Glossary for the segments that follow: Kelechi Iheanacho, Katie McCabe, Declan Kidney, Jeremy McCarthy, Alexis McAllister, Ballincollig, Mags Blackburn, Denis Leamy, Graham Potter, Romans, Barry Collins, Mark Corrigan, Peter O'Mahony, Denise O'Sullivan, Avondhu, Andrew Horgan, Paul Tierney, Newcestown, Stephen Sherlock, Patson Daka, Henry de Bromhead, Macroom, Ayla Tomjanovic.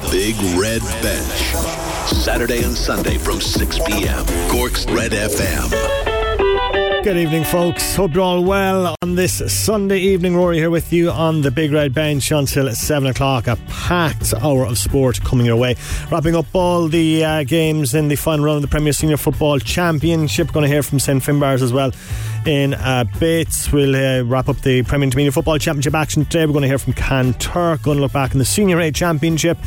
The Big Red Bench. Saturday and Sunday from 6 p.m. Cork's Red FM. Good evening, folks. Hope you're all well on this Sunday evening. Rory here with you on the Big Red Bench until 7 o'clock. A packed hour of sport coming your way. Wrapping up all the games in the final round of the Premier Senior Football Championship. Going to hear from St Finbarr's as well in bits. We'll wrap up the Premier Intermediate Football Championship action today. We're going to hear from Kanturk. Going to look back in the Senior A Championship.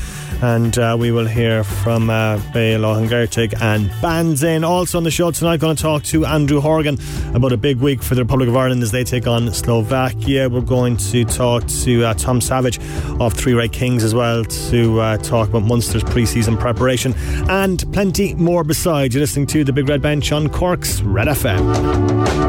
And we will hear from Béla and Gertig and Banzin. Also on the show tonight, going to talk to Andrew Horgan about a big week for the Republic of Ireland as they take on Slovakia. We're going to talk to Tom Savage of Three Red Kings as well to talk about Munster's pre-season preparation and plenty more besides. You're listening to The Big Red Bench on Cork's Red FM.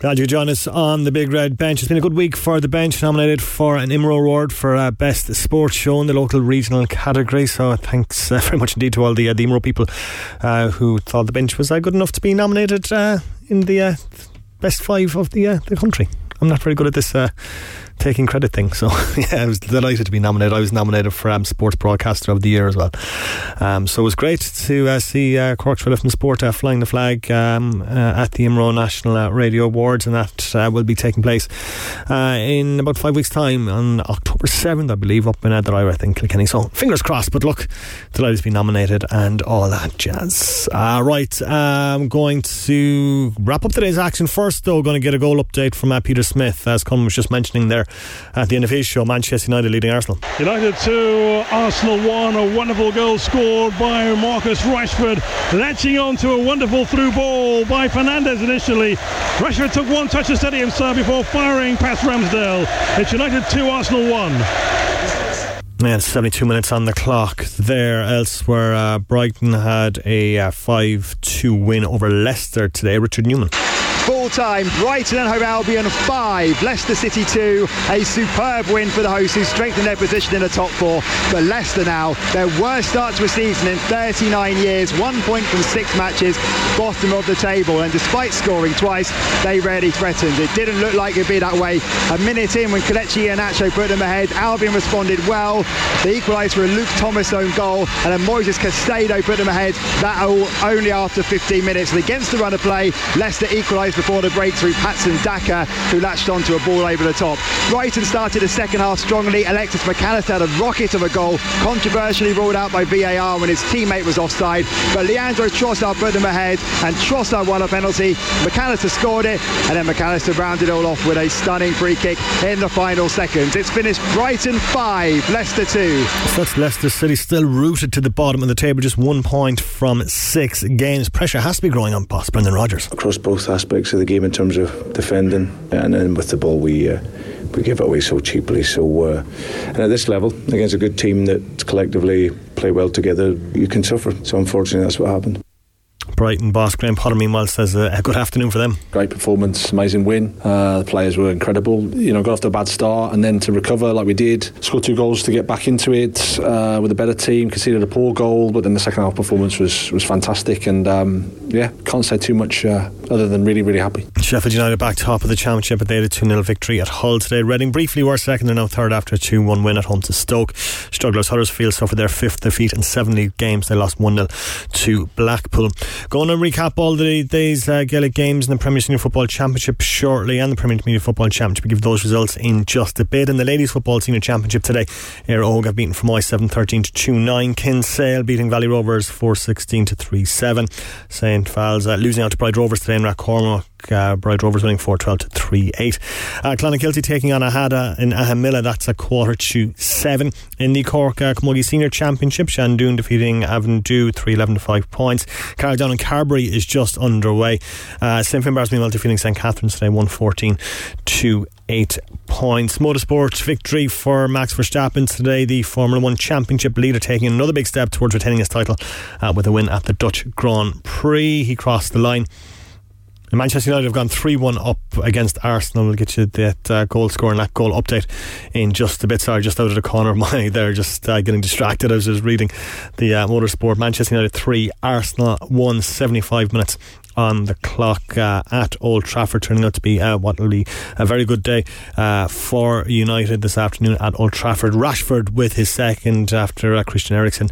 Glad you joined us on the Big Red Bench. It's been a good week for the bench, nominated for an IMRO award for best sports show in the local regional category. So thanks very much indeed to all the IMRO people who thought the bench was good enough to be nominated in the best five of the country. I'm not very good at this taking credit thing, so yeah, I was delighted to be nominated. I was nominated for Sports Broadcaster of the Year as well, so it was great to see Cork's Red FM Sport flying the flag at the IMRO National Radio Awards, and that will be taking place in about 5 weeks time on October 7th I believe, up in Aghada, I think, Kilkenny. So fingers crossed, but look, delighted to be nominated and all that jazz. Right, I'm going to wrap up today's action first though. Going to get a goal update from Peter Smith, as Colm was just mentioning there at the end of his show. Manchester United leading Arsenal. United 2, Arsenal 1. A wonderful goal scored by Marcus Rashford, latching on to a wonderful through ball by Fernandes initially. Rashford took one touch to steady himself before firing past Ramsdale. It's United 2, Arsenal 1. And 72 minutes on the clock there. Elsewhere, Brighton had a 5-2 win over Leicester today. Richard Newman. Full time, Brighton and Hove Albion 5, Leicester City 2. A superb win for the hosts, who strengthened their position in the top four. But Leicester now, their worst start to a season in 39 years, 1 point from 6 matches, bottom of the table. And despite scoring twice, they rarely threatened. It didn't look like it'd be that way. A minute in, when Kelechi Iheanacho put them ahead, Albion responded well. The equaliser, a Luke Thomas own goal, and then Moises Caicedo put them ahead. That only after 15 minutes. And against the run of play, Leicester equalised before the break through Patson Daka, who latched onto a ball over the top. Brighton started the second half strongly. Alexis McAllister had a rocket of a goal, controversially ruled out by VAR when his teammate was offside. But Leandro Trossard put them ahead, and Trossard won a penalty. McAllister scored it, and then McAllister rounded it all off with a stunning free kick in the final seconds. It's finished Brighton 5, Leicester 2. So that's Leicester City still rooted to the bottom of the table, just 1 point from 6 games. Pressure has to be growing on boss Brendan Rodgers. Across both aspects of the game in terms of defending, and then with the ball we give it away so cheaply. So and at this level, against a good team that collectively play well together, you can suffer. So unfortunately that's what happened. Brighton boss Graham Potter meanwhile says a good afternoon for them. Great performance, amazing win. The players were incredible. You know, got off to a bad start and then to recover like we did, scored 2 goals to get back into it with a better team, conceded a poor goal, but then the second half performance was fantastic. And can't say too much other than really, really happy. Sheffield United back top of the Championship, but they had a 2-0 victory at Hull today. Reading briefly were second, they're now third after a 2-1 win at home to Stoke. Strugglers Huddersfield suffered their 5th defeat in 7 league games. They lost 1-0 to Blackpool. Going to recap all the day's Gaelic games in the Premier Senior Football Championship shortly, and the Premier Intermediate Football Championship. We give those results in just a bit. In the Ladies Football Senior Championship today, Éire Óg have beaten Fermoy 7-13 to 2-9. Kinsale beating Valley Rovers 4-16 to 3-7. St Fals losing out to Bride Rovers today in Rathcormac. Bride Rovers winning 4-12 to 3-8. Clonakilty taking on Aghada in Ahamilla. That's a 6:45. In the Cork Camogie Senior Championship, Shandoon defeating Avondhu 3-11 to 5 points. Carrickdown and Carbery is just underway. St Finbarr's meanwhile defeating St Catharines today 1-14 to 8 points. Motorsport victory for Max Verstappen today. The Formula 1 Championship leader taking another big step towards retaining his title with a win at the Dutch Grand Prix. He crossed the line And Manchester United have gone 3-1 up against Arsenal. We'll get you that goal score and that goal update in just a bit. Sorry, just out of the corner of my eye there, just getting distracted. I was just reading the Motorsport. Manchester United 3, Arsenal 1, 75 minutes on the clock at Old Trafford, turning out to be what will be a very good day for United this afternoon at Old Trafford. Rashford with his second after Christian Eriksen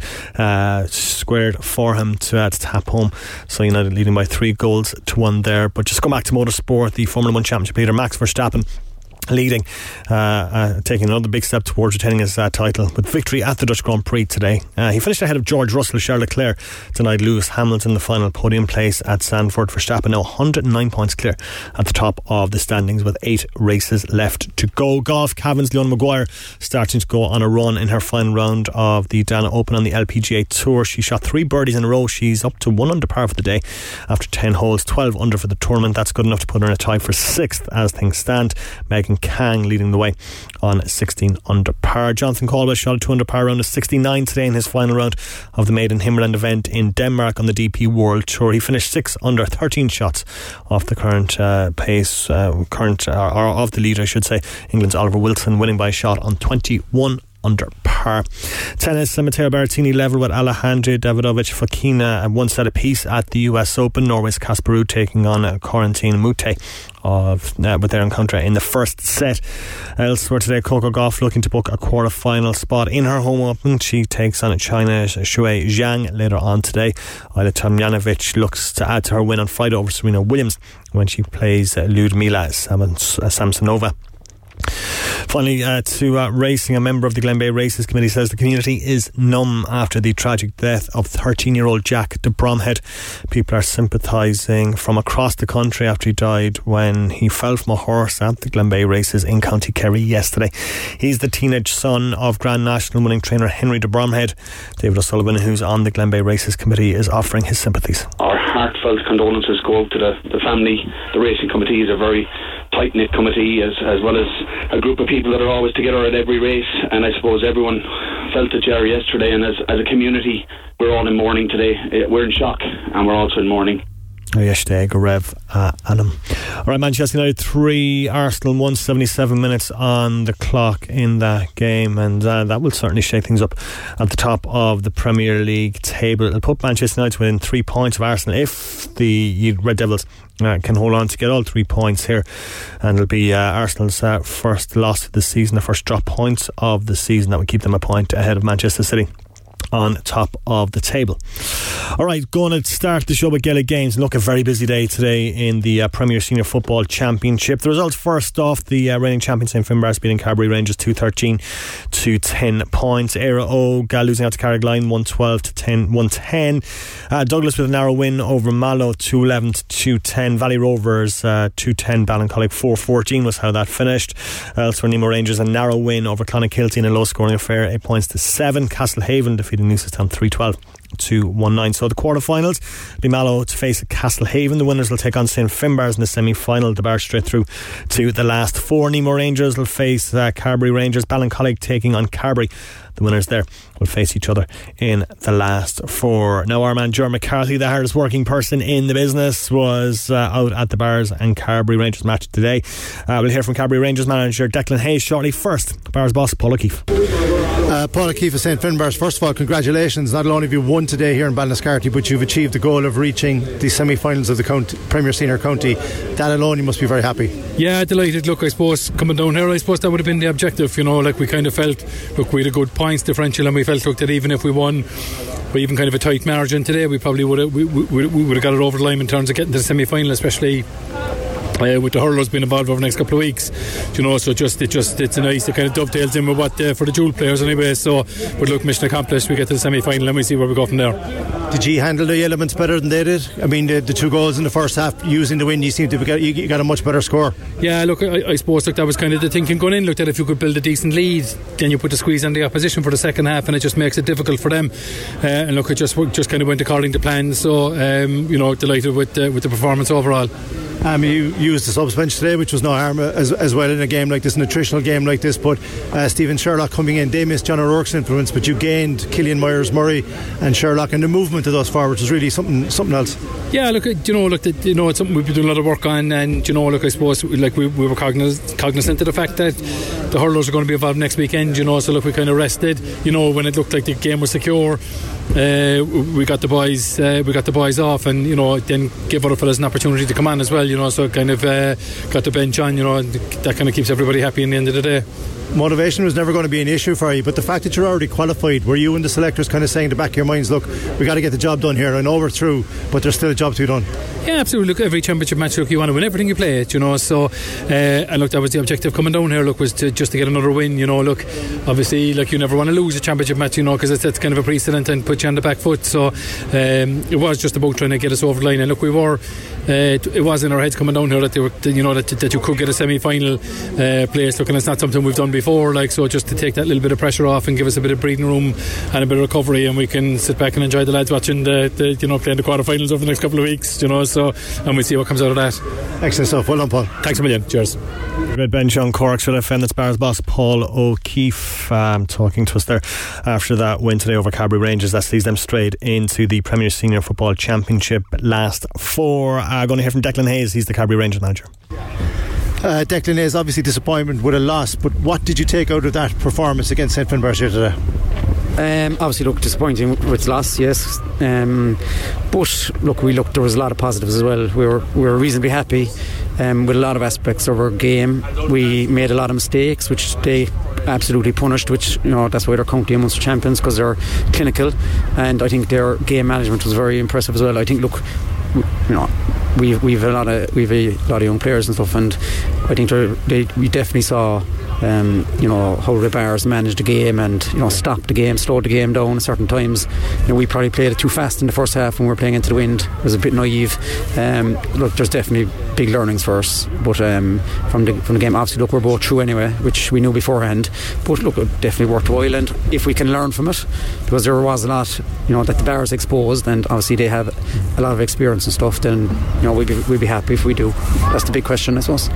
squared for him to tap home, so United leading by 3-1 there. But just go back to motorsport, the Formula 1 Championship leader Max Verstappen leading, taking another big step towards retaining his title with victory at the Dutch Grand Prix today. He finished ahead of George Russell, Charles Leclerc tonight, Lewis Hamilton the final podium place at Sandford. Verstappen now 109 points clear at the top of the standings with 8 races left to go. Golf, Cavan's Leona Maguire starting to go on a run in her final round of the Dana Open on the LPGA Tour. She shot 3 birdies in a row. She's up to 1 under par for the day after 10 holes, 12 under for the tournament. That's good enough to put her in a tie for 6th as things stand. Megan Kang leading the way on 16 under par. Jonathan Caldwell shot a 2 under par round of 69 today in his final round of the Maiden Himmerland event in Denmark on the DP World Tour. He finished 6 under, 13 shots off the current pace, or of the lead I should say. England's Oliver Wilson winning by a shot on 21 under par. Tennis, Matteo Berrettini level with Alejandro Davidovic Fokina at 1 set apiece at the US Open. Norway's Casper Ruud taking on Corentin Moutet with their encounter in the first set. Elsewhere today, Coco Gauff looking to book a quarter-final spot in her home open. She takes on China's Shuai Zhang later on today. Ayla Tomjanovic looks to add to her win on Friday over Serena Williams when she plays Lyudmila Samsonova. Finally, to racing, a member of the Glenbeigh Races Committee says the community is numb after the tragic death of 13-year-old Jack de Bromhead. People are sympathising from across the country after he died when he fell from a horse at the Glenbeigh Races in County Kerry yesterday. He's the teenage son of Grand National winning trainer Henry de Bromhead. David O'Sullivan, who's on the Glenbeigh Races Committee, is offering his sympathies. Our heartfelt condolences go out to the family. The racing committee is a very tight-knit committee, as well as a group of people that are always together at every race, and I suppose everyone felt the Jerry yesterday, and as a community we're all in mourning today. We're in shock and we're also in mourning. Yesterday, Garev Anam. Alright, Manchester United 3, Arsenal 1, 77 minutes on the clock in that game, and that will certainly shake things up at the top of the Premier League table. It'll put Manchester United within 3 points of Arsenal if the Red Devils can hold on to get all 3 points here, and it'll be Arsenal's first loss of the season, the first drop points of the season. That would keep them a point ahead of Manchester City on top of the table. Alright, going to start the show with Gaelic games. Look, a very busy day today in the Premier Senior Football Championship. The results first off, the reigning champion St Finbarr's beating Carbery Rangers 2-13 to 10 points. Éire Óga losing out to Carrigline 1-12 to 10 1-10. Douglas with a narrow win over Mallow 2-11 to 2-10. Valley Rovers 2-10. Ballincollig 4-14 was how that finished. Elsewhere, Nemo Rangers a narrow win over Clonakilty in a low scoring affair 8 points to 7. Castlehaven defeated Newcestown 3-12 to 1-9. So the quarterfinals, Mallow to face Castlehaven. The winners will take on St Finbarr's in the semi-final. The bar straight through to the last 4. Nemo Rangers will face Carbery Rangers. Ballincollig taking on Carbery. The winners there will face each other in the last 4. Now, our man Jeremy McCarthy, the hardest working person in the business, was out at the Bars and Carbery Rangers match today. We'll hear from Carbery Rangers manager Declan Hayes shortly. First, Bars boss Paul O'Keeffe. Paul O'Keeffe of St Finbarr's, first of all, congratulations. Not only have you won today here in Ballinascarty, but you've achieved the goal of reaching the semi-finals of the Premier Senior County. That alone, you must be very happy. Yeah, delighted. Look, I suppose coming down here, I suppose that would have been the objective. You know, like we kind of felt, look, we had a good points differential, and we felt, look, that even if we won by even kind of a tight margin today, we probably would have got it over the line in terms of getting to the semi-final, especially with the hurlers being involved over the next couple of weeks, you know. So it's nice, it kind of dovetails in with what for the dual players anyway. So, but look, mission accomplished. We get to the semi-final and we see where we go from there. Did you handle the elements better than they did? I mean, the 2 goals in the first half, using the win, you seem to get, you got a much better score. Yeah, look, I suppose, look, that was kind of the thinking going in, look, that if you could build a decent lead, then you put the squeeze on the opposition for the second half, and it just makes it difficult for them, and look, it just kind of went according to plan. So, you know, delighted with the performance overall. You used the subs bench today, which was no harm as well in a game like this, an attritional game like this, but Stephen Sherlock coming in, they missed John O'Rourke's influence, but you gained Killian Myers, Murray and Sherlock, and the movement of those forwards was really something else. Yeah, look, it's something we've been doing a lot of work on, and I suppose we were cognizant of the fact that the hurlers are going to be involved next weekend, so look, we kind of rested, when it looked like the game was secure. We got the boys off, and then give other fellas an opportunity to come on as well, so it kind of got the bench on, and that kind of keeps everybody happy in the end of the day. Motivation was never going to be an issue for you, but the fact that you're already qualified, were you and the selectors kind of saying in the back of your minds, look, we got to get the job done here, I know we're through, but there's still a job to be done? Yeah, absolutely. Look, every championship match, you want to win everything you play it, so and look, that was the objective coming down here, was just to get another win, obviously, you never want to lose a championship match, because that's kind of a precedent and put you on the back foot, so it was just about trying to get us over the line, and look, we were it was in our heads coming down here that they were, that you could get a semi-final place. Look, and it's not something we've done before, so just to take that little bit of pressure off and give us a bit of breathing room and a bit of recovery, and we can sit back and enjoy the lads watching the playing the quarterfinals over the next couple of weeks, so, and we'll see what comes out of that. Excellent stuff, well done Paul. Thanks a million, cheers. Red bench on Cork's with St Finbarr's boss Paul O'Keeffe talking to us there after that win today over Carbery Rangers. That leads them straight into the Premier Senior Football Championship last four. Going to hear from Declan Hayes, he's the Carbery Rangers manager. Declan Hayes, obviously disappointment with a loss, but what did you take out of that performance against St Finbarr's here today? Obviously, look, disappointing with loss, yes. But look, there was a lot of positives as well. We were reasonably happy with a lot of aspects of our game. We made a lot of mistakes, which they absolutely punished. Which that's why they're county and Munster champions, because they're clinical, and I think their game management was very impressive as well. I think, look, we've a lot of young players and stuff, and I think we definitely saw how the bars managed the game and stopped the game, slowed the game down at certain times. We probably played it too fast in the first half when we were playing into the wind. It was a bit naive. Look, there's definitely big learnings for us, but from the game, obviously, look, we're both through anyway, which we knew beforehand, but look, it definitely worthwhile, and if we can learn from it, because there was a lot that the bars exposed, and obviously they have a lot of experience and stuff, then we'd be happy if we do. That's the big question, I suppose.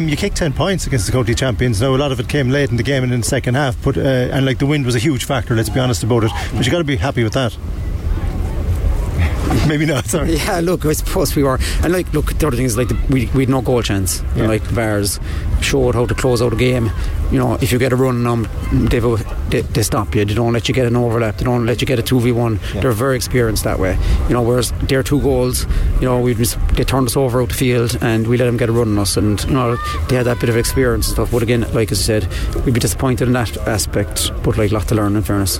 You kicked 10 points against the county champions. Now a lot of it came late in the game and in the second half, but and the wind was a huge factor, let's be honest about it, but you got to be happy with that. Maybe not, sorry. Yeah, look, I suppose we were. And the other thing is we had no goal chance. Yeah. And the Bars showed how to close out a game. If you get a run on them, they stop you. They don't let you get an overlap. They don't let you get a 2v1. Yeah. They're very experienced that way. Whereas their two goals, they turned us over out the field and we let them get a run on us. And they had that bit of experience and stuff. But again, as you said, we'd be disappointed in that aspect. But lot to learn, in fairness.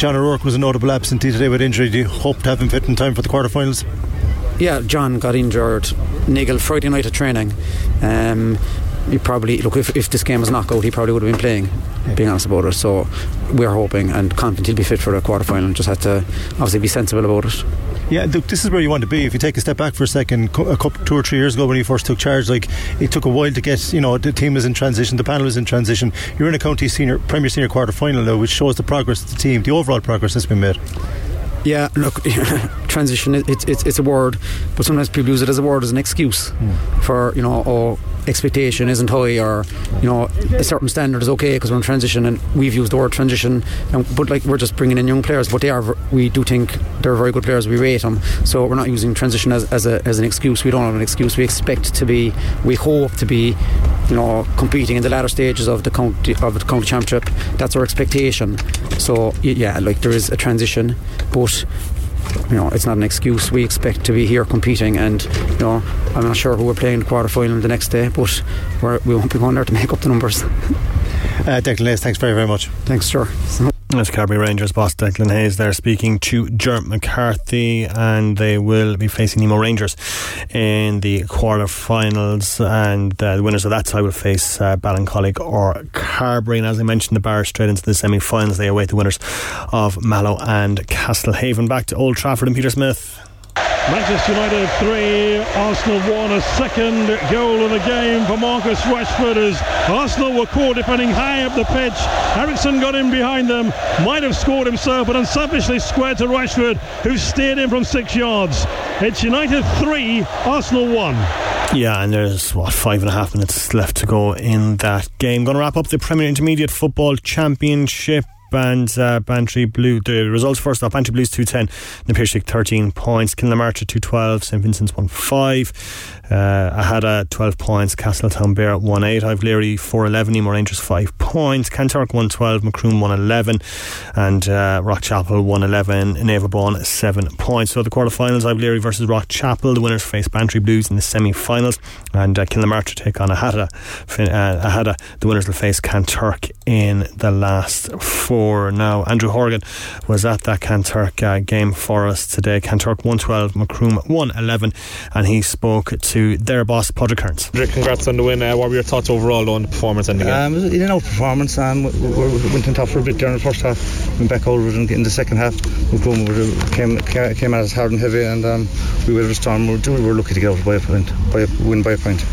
John O'Rourke was a notable absentee today with injury. Do you hope to have him fit in time for the quarterfinals? Yeah, John got injured niggle Friday night at training. He probably, if this game was knockout, he probably would have been playing, being honest about it. So we're hoping and confident he'll be fit for the quarterfinal. Just had to obviously be sensible about it. Yeah, look, this is where you want to be. If you take a step back for a second, a couple, 2 or 3 years ago when you first took charge, it took a while to get, the team was in transition, the panel was in transition. You're in a county Premier Senior quarterfinal now, which shows the progress of the team, the overall progress that's been made. Yeah, look, transition, it's a word, but sometimes people use it as a word as an excuse for, expectation isn't high, or, a certain standard is okay because we're in transition, and we've used the word transition, but we're just bringing in young players, but we do think they're very good players, we rate them, so we're not using transition as an excuse. We don't have an excuse. We expect to be, we hope to be, competing in the latter stages of the county championship. That's our expectation. So yeah, there is a transition, but it's not an excuse. We expect to be here competing, and I'm not sure who we're playing in the quarterfinal the next day, but we won't be going there to make up the numbers. Declan Hayes, thanks very, very much. Thanks, sure. That's Carbery Rangers boss Declan Hayes there speaking to Jeremy McCarthy, and they will be facing Nemo Rangers in the quarterfinals, and the winners of that tie will face Ballincollig or Carbery. And as I mentioned, the Bar straight into the semi-finals. They await the winners of Mallow and Castlehaven. Back to Old Trafford and Peter Smith. Manchester United 3, Arsenal 1, a second goal of the game for Marcus Rashford as Arsenal were caught defending high up the pitch. Eriksson got in behind them, might have scored himself, but unselfishly squared to Rashford, who steered in from 6 yards. It's United 3, Arsenal 1. Yeah, and there's, 5.5 minutes left to go in that game. Going to wrap up the Premier Intermediate Football Championship. Bantry Blue, the results first off: Bantry Blues 2-10, Napiershik 13 points, Kilnamartra 2-12, St Vincent's 1-5, Aghada 12 points, Castletownbere 1-8, I've Leary 4-11, Nemo Rangers 5 points, Kanturk 1-12, Macroom 1-11, and Rock Chapel 1-11, Enevabawn 7 points. So the quarterfinals: I've Leary versus Rock Chapel. The winners face Bantry Blues in the semi-finals, and Kilnamartra take on Aghada. Aghada, the winners will face Kanturk in the last four. Now, Andrew Horgan was at that Kanturk game for us today. Kanturk 1-12, Macroom 1-11, and he spoke to their boss, Pádraig Kearns. Congrats on the win. What were your thoughts overall on the performance and the game? It was an out performance, and we went on top for a bit during the first half, went back over in the second half. Macroom came at us hard and heavy, and we were storm. We were lucky to get out by a point.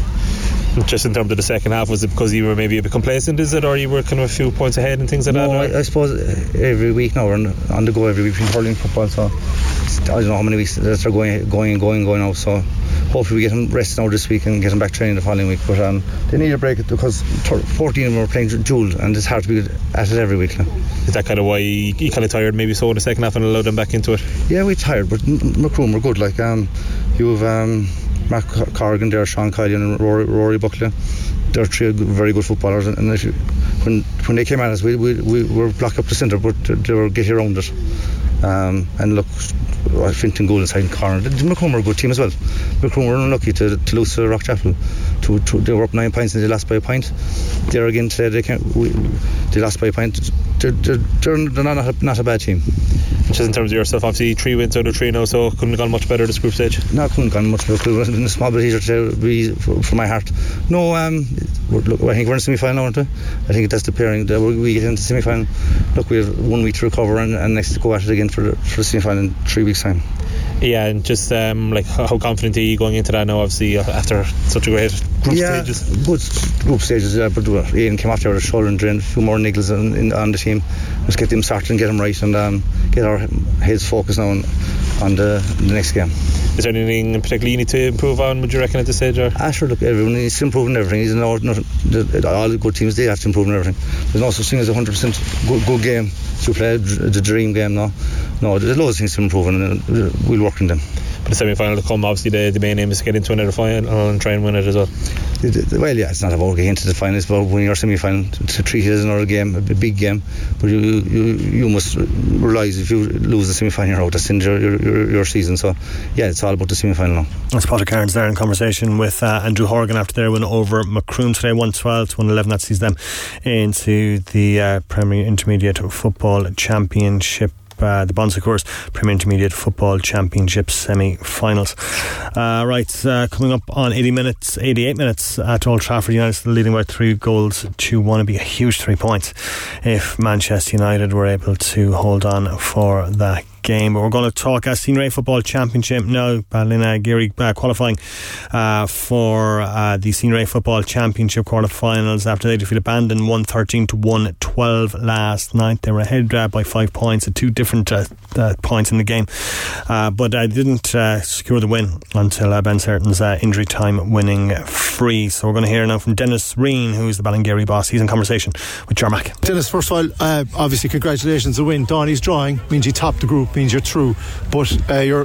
Just in terms of the second half, was it because you were maybe a bit complacent, is it, or you were kind of a few points ahead and things like that? No, I suppose every week now we're on the go every week from hurling football, so I don't know how many weeks that are going now, so hopefully we get them rested now this week and get them back training the following week, but they need a break because 14 of them were playing dual and it's hard to be at it every week now. Is that kind of why you kind of tired maybe so in the second half and allowed them back into it? Yeah, we're tired, but Macroom were good. Like you've Mark Corrigan there, Sean Kiley and Rory Buckley. They're three very good footballers, and when they came at us, we were blocked up the centre, but they were getting around it. And look, I think in goal inside corner. Macroom were a good team as well. Macroom were unlucky to lose to Rock Chapel. They were up 9 points and they lost by a point. There again today, they lost by a point. They're not a bad team. Just in terms of yourself, obviously 3 wins out of 3 now, so couldn't have gone much better this group stage. No, couldn't have gone much better. It would have been a small bit easier today for my heart. No, look, I think we're in semi-final, aren't we? I think that's the pairing. We get into semi-final. Look, we have 1 week to recover and next to go at it again for the semi-final in 3 weeks' time. Yeah, and just like how confident are you going into that now? Obviously, after such a great group stages. Good group stages. But Ian came after with a shoulder and drained a few more niggles on the team. Let's get them started and get them right, and get our heads focused now on the next game. Is there anything in particular you need to improve on, would you reckon, at this stage? Or? Sure, look, everyone needs to improve on everything. All the good teams, they have to improve on everything. There's no such thing as a 100% good game to play, the dream game now. No, there's loads of things to improve on, and we'll work on them. But the semi-final to come, obviously the main aim is to get into another final and try and win it as well. Well, yeah, it's not about getting into the finals, but when you're semi-final, to treat it as another game, a big game. But you must realise if you lose the semi-final, you're out. That's in your season. So yeah, it's all about the semi-final now. That's Pádraig Kearns there in conversation with Andrew Horgan after their win over Macroom today, 1-12 to 1-11. That sees them into the Premier Intermediate Football Championship. The Bonsecours Premier Intermediate Football Championship semi-finals. Coming up on 88 minutes at Old Trafford, United leading by 3 goals to 1. It'd be a huge 3 points if Manchester United were able to hold on for that game. But we're going to talk Senior A Football Championship now. Ballina Geary qualifying for the Senior A Football Championship quarterfinals after they defeated Bandon 113 to 112 last night. They were ahead by 5 points at 2 different points in the game, but I didn't secure the win until Ben Serton's injury time winning free. So we're going to hear now from Dennis Reen, who's the Ballingeary boss. He's in conversation with Jarmack. Dennis, first of all, obviously congratulations. The win, Donny's drawing means you topped the group, means you're through, but your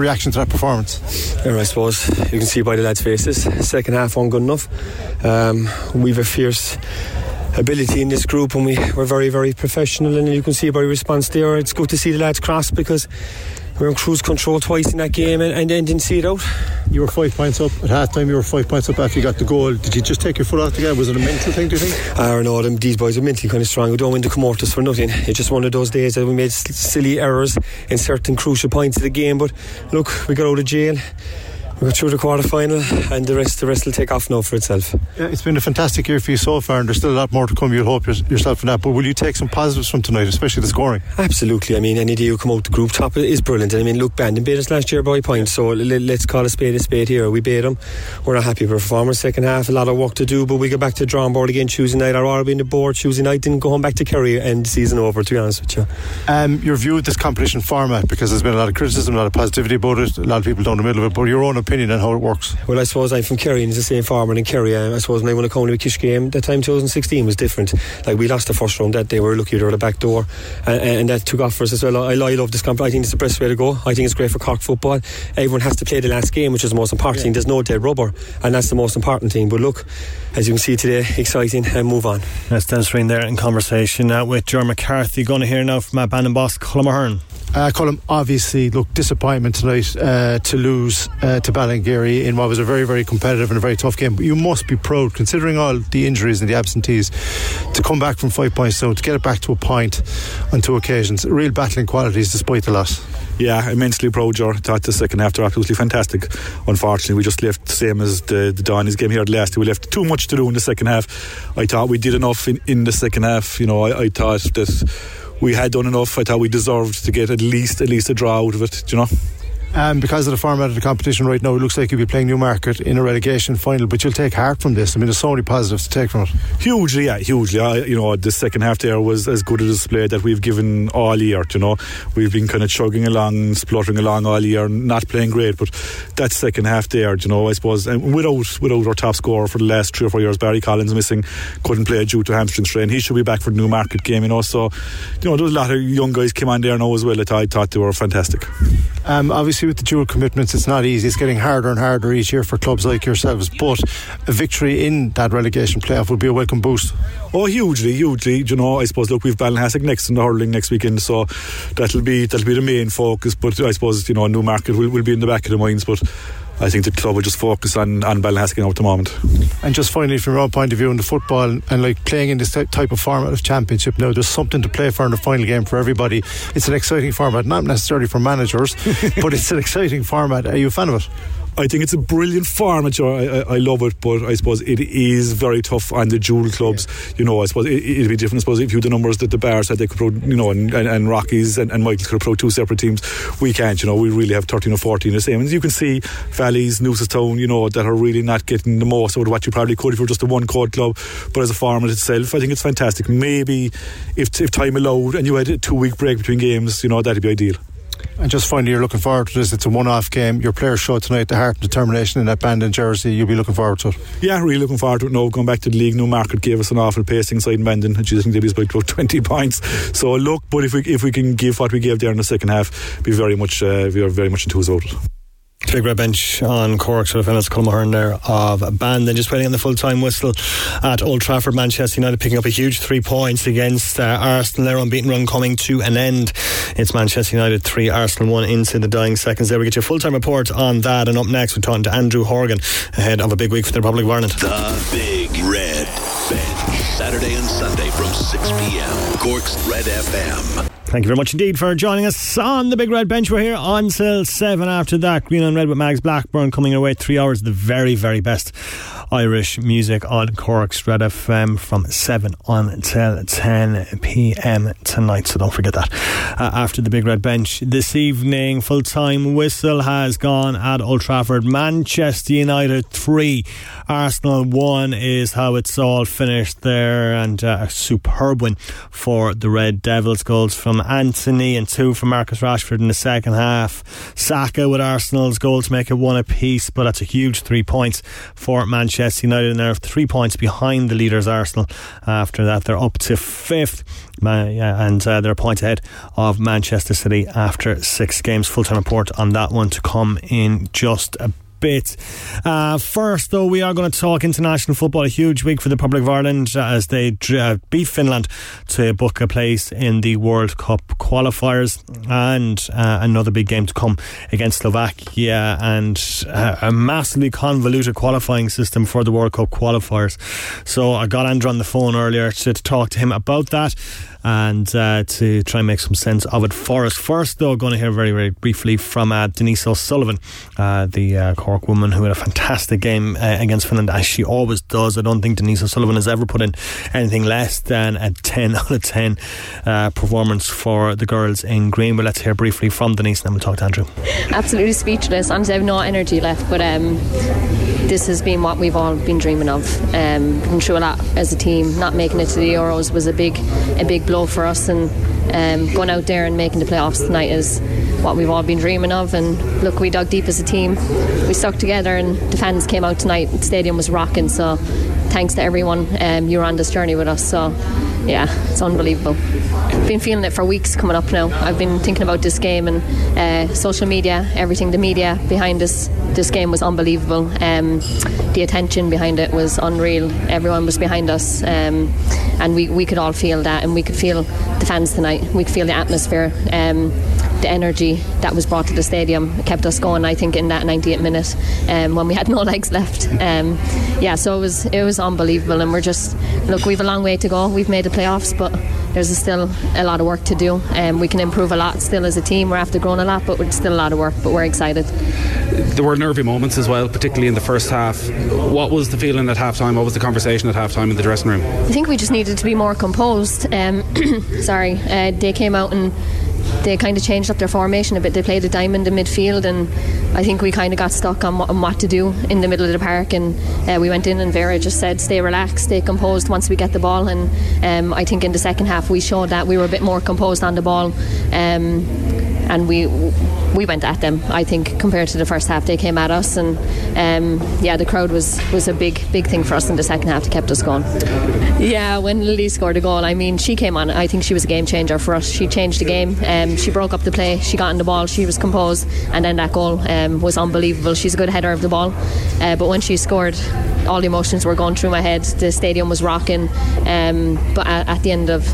reaction to that performance? Yeah, I suppose you can see by the lads' faces, second half wasn't good enough. We've a fierce ability in this group and we're very, very professional, and you can see by response there. It's good to see the lads cross because we were on cruise control twice in that game and then didn't see it out. You were 5 points up at half time, you were 5 points up after you got the goal. Did you just take your foot off the gas? Was it a mental thing, do you think? I don't know, these boys are mentally kind of strong. We don't want to come out to us for nothing. It's just one of those days that we made silly errors in certain crucial points of the game, but look, we got out of jail. We got through the quarter-final and the rest will take off now for itself. Yeah, it's been a fantastic year for you so far and there's still a lot more to come, you'll hope yourself in that, but will you take some positives from tonight, especially the scoring? Absolutely. I mean, any day you come out the group top is brilliant. I mean, look, Bandon beat us last year by points, so let's call a spade here. We beat them. We're not happy with our performance second half, a lot of work to do, but we go back to the drawing board again Tuesday night. Our RB in the board Tuesday night, didn't go home back to Kerry and the season over, to be honest with you. Your view of this competition format, because there's been a lot of criticism, a lot of positivity about it, a lot of people down the middle of it, but your own opinion on how it works? Well, I suppose I'm from Kerry, and it's the same farmer in Kerry. I suppose when I won a Conwy Kish game, that time 2016 was different. Like, we lost the first round that day, we were lucky, they were at the back door, and that took off for us as well. I love this competition. I think it's the best way to go. I think it's great for Cork football. Everyone has to play the last game, which is the most important thing. There's no dead rubber, and that's the most important thing. But look, as you can see today, exciting, and move on. That's Dan Serene there in conversation now with Jeremy McCarthy. Going to hear now from Bannon boss Colm O'Hearn. Colm, obviously, look, disappointment tonight to lose to Ballincollig in what was a very, very competitive and a very tough game. But you must be proud, considering all the injuries and the absentees, to come back from 5 points, so to get it back to a point on two occasions. Real battling qualities despite the loss. Yeah, immensely proud, Ger. Thought the second half was absolutely fantastic. Unfortunately, we just left, same as the Donny's game here at last, we left too much to do in the second half. I thought we did enough in the second half. You know, I thought that we had done enough. I thought we deserved to get at least a draw out of it, do you know? Because of the format of the competition right now, it looks like you'll be playing Newmarket in a relegation final, but you'll take heart from this. I mean, there's so many positives to take from it. Hugely. The second half there was as good a display that we've given all year, you know. We've been kind of chugging along, spluttering along all year, not playing great, but that second half there, you know, I suppose, and without our top scorer for the last 3 or 4 years, Barry Collins, missing, couldn't play due to hamstring strain. He should be back for the Newmarket game, you know. So, you know, there's a lot of young guys came on there now as well. I thought they were fantastic. Obviously, with the dual commitments, it's not easy. It's getting harder and harder each year for clubs like yourselves, but a victory in that relegation playoff would be a welcome boost. Oh, hugely. You know, I suppose, look, we've Ballinhassig next in the hurling next weekend, so that'll be the main focus. But I suppose, you know, Newmarket will be in the back of the minds, but I think the club will just focus on Ballinhassig now at the moment. And just finally, from your own point of view in the football and like playing in this type of format of championship now, there's something to play for in the final game for everybody. It's an exciting format, not necessarily for managers, but it's an exciting format. Are you a fan of it? I think it's a brilliant format. I love it, but I suppose it is very tough on the dual clubs. Yeah. You know, I suppose it'd be different. I suppose if you had the numbers that the Bars had, they could pro, you know, and Rockies and Michael could pro two separate teams. We can't, you know, we really have 13 or 14 the same. And you can see Valleys, Noosastown, you know, that are really not getting the most out of what you probably could if you were just a one-code club. But as a format itself, I think it's fantastic. Maybe if time allowed and you had a 2-week break between games, you know, that'd be ideal. And just finally, you're looking forward to this. It's a one-off game. Your players show tonight the heart and determination in that band in jersey. You'll be looking forward to it. Yeah, really looking forward to it. Now, going back to the league, Newmarket gave us an awful pace inside in Bandon, and she doesn't give us about 20 points. So look, but if we can give what we gave there in the second half, we are very much enthused about it. Big red bench on Cork, so the fellas Colm O'Hearn there of Bandon. Just waiting on the full time whistle at Old Trafford. Manchester United picking up a huge 3 points against Arsenal. Their unbeaten run coming to an end. It's Manchester United 3, Arsenal 1 into the dying seconds. There we get your full time report on that, and up next we're talking to Andrew Horgan ahead of a big week for the Republic of Ireland. The Big Red Bench, Saturday and Sunday from 6pm, Cork's Red FM. Thank you very much indeed for joining us on the Big Red Bench. We're here until 7. After that, Green on Red with Mags Blackburn coming away. 3 hours of the very, very best Irish music on Cork's Red FM from 7 until 10pm tonight, so don't forget that. After the Big Red Bench this evening, full-time whistle has gone at Old Trafford. Manchester United 3, Arsenal 1 is how it's all finished there, and a superb win for the Red Devils. Goals from Anthony and 2 from Marcus Rashford in the second half. Saka with Arsenal's goal to make it 1 apiece, but that's a huge 3 points for Manchester United, and they're 3 points behind the leaders Arsenal. After that, they're up to 5th, and they're a point ahead of Manchester City after 6 games. Full time report on that one to come in just a bit. First though, we are going to talk international football. A huge week for the Republic of Ireland as they beat Finland to book a place in the World Cup qualifiers, and another big game to come against Slovakia, and a massively convoluted qualifying system for the World Cup qualifiers. So I got Andrew on the phone earlier to talk to him about that and to try and make some sense of it for us. First though, going to hear very, very briefly from Denise O'Sullivan, the Cork woman who had a fantastic game against Finland, as she always does. I don't think Denise O'Sullivan has ever put in anything less than a 10 out of 10 performance for the girls in green. But let's hear briefly from Denise and then we'll talk to Andrew. Absolutely speechless. Honestly, I have no energy left, but this has been what we've all been dreaming of. Been through a lot as a team. Not making it to the Euros was a big blow for us, and going out there and making the playoffs tonight is what we've all been dreaming of. And look, we dug deep as a team, we stuck together, and the fans came out tonight. The stadium was rocking, so thanks to everyone. You were on this journey with us, so yeah, it's unbelievable. I've been feeling it for weeks coming up now. I've been thinking about this game, and social media, everything, the media behind us. This game was unbelievable. The attention behind it was unreal. Everyone was behind us, and we could all feel that, and we could feel the fans tonight. We could feel the atmosphere, the energy that was brought to the stadium. It kept us going, I think, in that 98th minute when we had no legs left. Yeah, so it was unbelievable, and we're just, look, we've a long way to go. We've made the playoffs, but there's still a lot of work to do, and we can improve a lot still as a team. We're after growing a lot, but it's still a lot of work, but we're excited. There were nervy moments as well, particularly in the first half. What was the feeling at half time? What was the conversation at half time in the dressing room? I think we just needed to be more composed. They came out and they kind of changed up their formation a bit. They played a diamond in midfield, and I think we kind of got stuck on what to do in the middle of the park, and we went in and Vera just said stay relaxed, stay composed once we get the ball, and I think in the second half we showed that we were a bit more composed on the ball, and we went at them, I think, compared to the first half. They came at us, and the crowd was a big thing for us in the second half. It kept us going. Yeah, when Lily scored a goal, I mean, she came on. I think she was a game changer for us. She changed the game. She broke up the play. She got on the ball. She was composed, and then that goal was unbelievable. She's a good header of the ball, but when she scored, all the emotions were going through my head. The stadium was rocking, but at the end of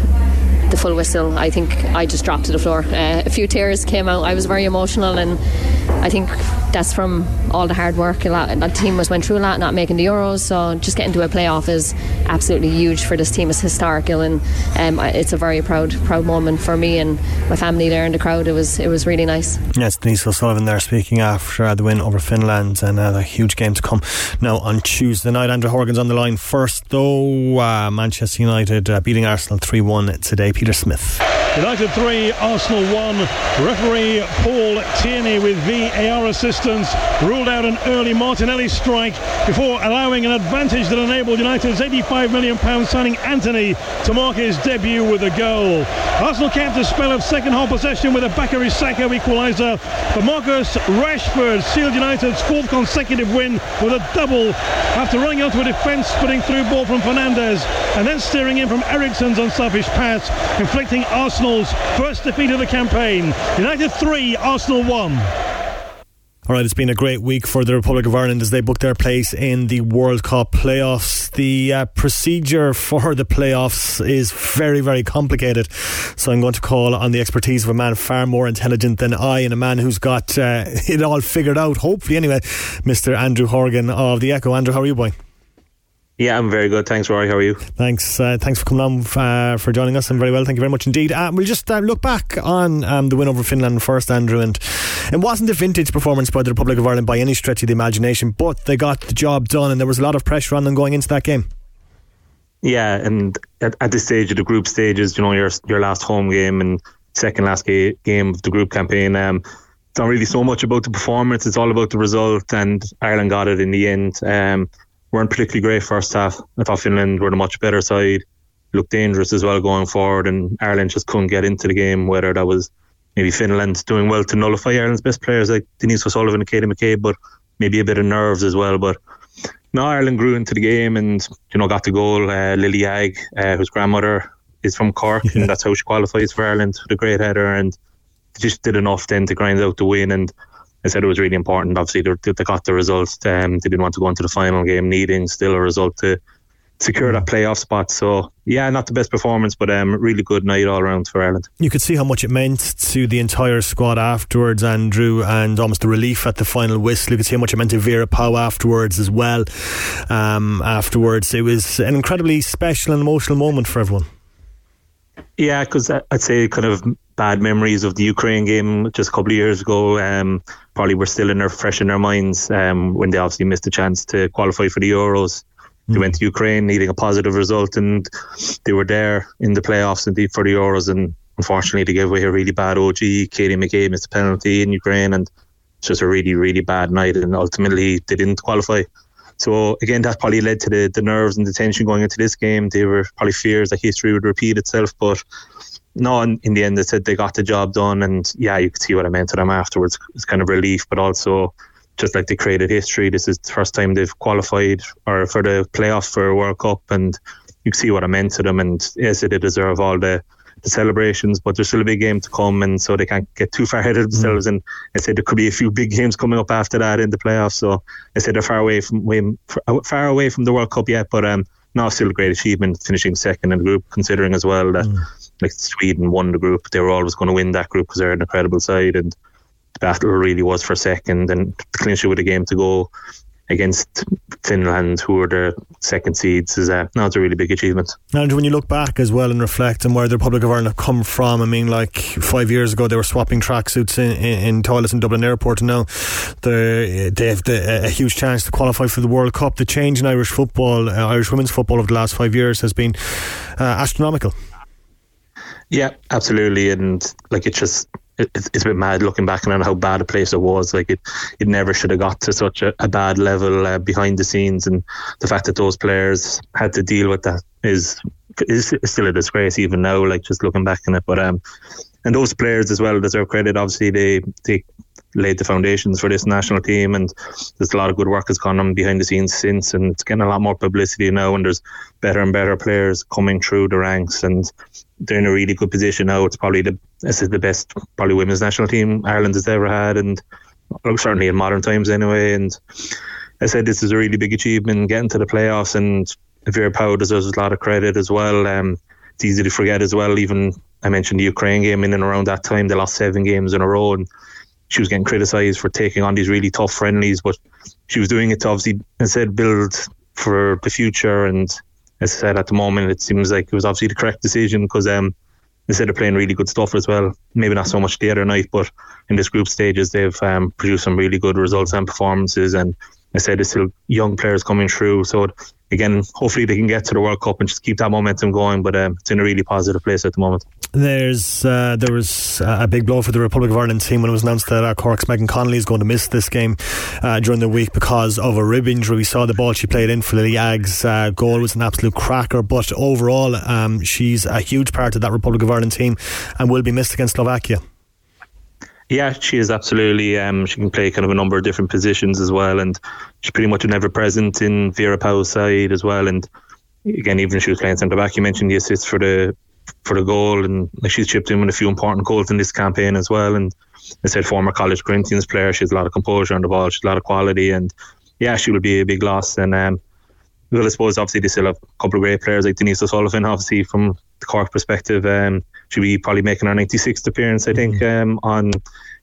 the full whistle, I think I just dropped to the floor. A few tears came out. I was very emotional, and I think that's from all the hard work. A lot, the team went through a lot, not making the Euros, so just getting to a playoff is absolutely huge for this team. It's historical, and it's a very proud moment for me and my family there in the crowd. It was really nice. Yes, Denise O'Sullivan there speaking after the win over Finland, and a huge game to come now on Tuesday night. Andrew Horgan's on the line first, though. Manchester United beating Arsenal 3-1 today. Peter Smith. United 3, Arsenal 1. Referee Paul Tierney with VAR assistance ruled out an early Martinelli strike before allowing an advantage that enabled United's £85 million signing Antony to mark his debut with a goal. Arsenal capped a spell of second half possession with a Bakary Saka equaliser, but Marcus Rashford sealed United's fourth consecutive win with a double after running onto a defence, spinning through ball from Fernandes and then steering in from Eriksson's unselfish pass, inflicting Arsenal's first defeat of the campaign. United 3, Arsenal 1. Alright, it's been a great week for the Republic of Ireland as they book their place in the World Cup playoffs. The procedure for the playoffs is very, very complicated, so I'm going to call on the expertise of a man far more intelligent than I, and a man who's got it all figured out, hopefully anyway, Mr. Andrew Horgan of The Echo. Andrew, how are you, boy? Yeah, I'm very good. Thanks, Rory. How are you? Thanks. Thanks for coming on, for joining us. I'm very well. Thank you very much indeed. We'll just look back on the win over Finland first, Andrew. And it wasn't a vintage performance by the Republic of Ireland by any stretch of the imagination, but they got the job done, and there was a lot of pressure on them going into that game. Yeah, and at this stage of the group stages, you know, your last home game and second last game of the group campaign, it's not really so much about the performance. It's all about the result, and Ireland got it in the end. Weren't particularly great first half. I thought Finland were the much better side, looked dangerous as well going forward, and Ireland just couldn't get into the game, whether that was maybe Finland doing well to nullify Ireland's best players like Denise O'Sullivan and Katie McCabe, but maybe a bit of nerves as well. But no, Ireland grew into the game and, you know, got the goal. Lily Hagg, whose grandmother is from Cork, and that's how she qualifies for Ireland with a great header, and just did enough then to grind out the win. And I said it was really important. Obviously, they got the result. They didn't want to go into the final game needing still a result to secure that playoff spot. So, yeah, not the best performance, but really good night all around for Ireland. You could see how much it meant to the entire squad afterwards, Andrew, and almost the relief at the final whistle. You could see how much it meant to Vera Pauw afterwards as well. It was an incredibly special and emotional moment for everyone. Yeah, because I'd say kind of bad memories of the Ukraine game just a couple of years ago probably were still fresh in their minds when they obviously missed the chance to qualify for the Euros. They went to Ukraine needing a positive result, and they were there in the playoffs indeed for the Euros, and unfortunately they gave away a really bad OG. Katie McCabe missed a penalty in Ukraine, and it's just a really, really bad night, and ultimately they didn't qualify. So again, that probably led to the nerves and the tension going into this game. They were probably fears that history would repeat itself, but no, in the end they said they got the job done, and yeah, you could see what it meant to them afterwards. It's kind of relief, but also just like they created history. This is the first time they've qualified or for the playoff for a World Cup, and you can see what it meant to them. And yes, they deserve all the celebrations, but there's still a big game to come, and so they can't get too far ahead of themselves. And I said there could be a few big games coming up after that in the playoffs, so I said they're far away from the World Cup yet, but no, still a great achievement finishing second in the group, considering as well that like Sweden won the group. They were always going to win that group because they're an incredible side, and the battle really was for second, and the clincher with a game to go against Finland, who were their second seeds, is now it's a really big achievement. And when you look back as well and reflect on where the Republic of Ireland have come from, I mean, like 5 years ago they were swapping tracksuits in toilets in Dublin Airport, and now they have a huge chance to qualify for the World Cup. The change in Irish football, Irish women's football over the last 5 years has been astronomical. Yeah, absolutely, and like it's just it's a bit mad looking back on how bad a place it was. Like it never should have got to such a bad level behind the scenes, and the fact that those players had to deal with that is still a disgrace even now, like just looking back on it. But and those players as well deserve credit. Obviously they laid the foundations for this national team, and there's a lot of good work has gone on behind the scenes since, and it's getting a lot more publicity now, and there's better and better players coming through the ranks, and they're in a really good position now. It's probably the best probably women's national team Ireland has ever had, and certainly in modern times anyway. And I said this is a really big achievement, getting to the playoffs, and Vera Pauw deserves a lot of credit as well. It's easy to forget as well, even I mentioned the Ukraine game, in and around that time they lost 7 games in a row, and she was getting criticised for taking on these really tough friendlies, but she was doing it to obviously, as I said, build for the future. And as I said, at the moment it seems like it was obviously the correct decision, because instead of playing really good stuff as well, maybe not so much the other night, but in this group stages they've produced some really good results and performances, and I said there's still young players coming through, so again hopefully they can get to the World Cup and just keep that momentum going. But it's in a really positive place at the moment. There was a big blow for the Republic of Ireland team when it was announced that Cork's Megan Connolly is going to miss this game during the week because of a rib injury. We saw the ball she played in for Lily Agg's goal was an absolute cracker, but overall she's a huge part of that Republic of Ireland team and will be missed against Slovakia. Yeah, she is absolutely. She can play kind of a number of different positions as well, and she's pretty much an ever-present in Vera Pauw's side as well. And again, even if she was playing centre-back, you mentioned the assist for the goal, and like she's chipped in with a few important goals in this campaign as well. And I said former College Corinthians player, she has a lot of composure on the ball, she's a lot of quality, and yeah, she will be a big loss. And well, I suppose obviously they still have a couple of great players like Denise O'Sullivan, obviously from the Cork perspective. She'll be probably making her 96th appearance, I think, on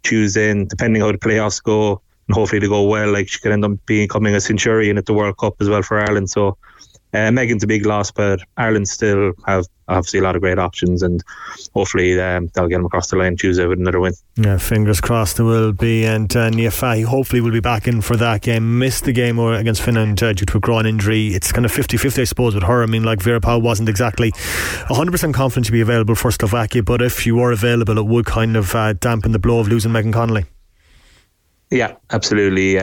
Tuesday, and depending how the playoffs go, and hopefully they go well, like she could end up becoming a centurion at the World Cup as well for Ireland. So Megan's a big loss, but Ireland still have obviously a lot of great options, and hopefully they'll get them across the line Tuesday with another win. Yeah, fingers crossed there will be. And Nia Fahey hopefully will be back in for that game. Missed the game against Finland due to a groin injury. It's kind of 50-50 I suppose with her. I mean, like Vera Pauw wasn't exactly 100% confident she'd be available for Slovakia, but if she were available it would kind of dampen the blow of losing Megan Connolly. Yeah, absolutely.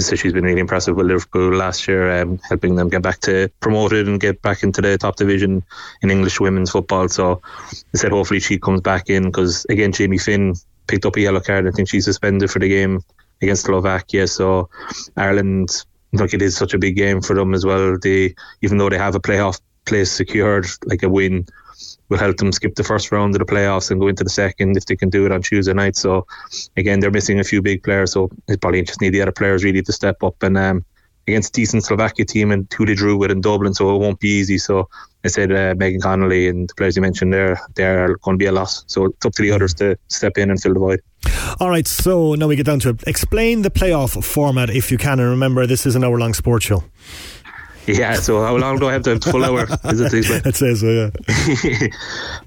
So she's been really impressive with Liverpool last year, helping them get back to promoted and get back into the top division in English women's football. So I said hopefully she comes back in, because again Jamie Finn picked up a yellow card. I think she's suspended for the game against Slovakia. So Ireland, like it is such a big game for them as well. They, even though they have a playoff place secured, like a win will help them skip the first round of the playoffs and go into the second if they can do it on Tuesday night. So again, they're missing a few big players, so they probably just need the other players really to step up, and against a decent Slovakia team and who they drew with in Dublin, so it won't be easy. So I said Megan Connolly and the players you mentioned there, they're going to be a loss, so it's up to the others to step in and fill the void. Alright, so now we get down to it. Explain the playoff format if you can, and remember this is an hour long sports show. Yeah, so how long do I have to have the full hour? Is it this way? It says so,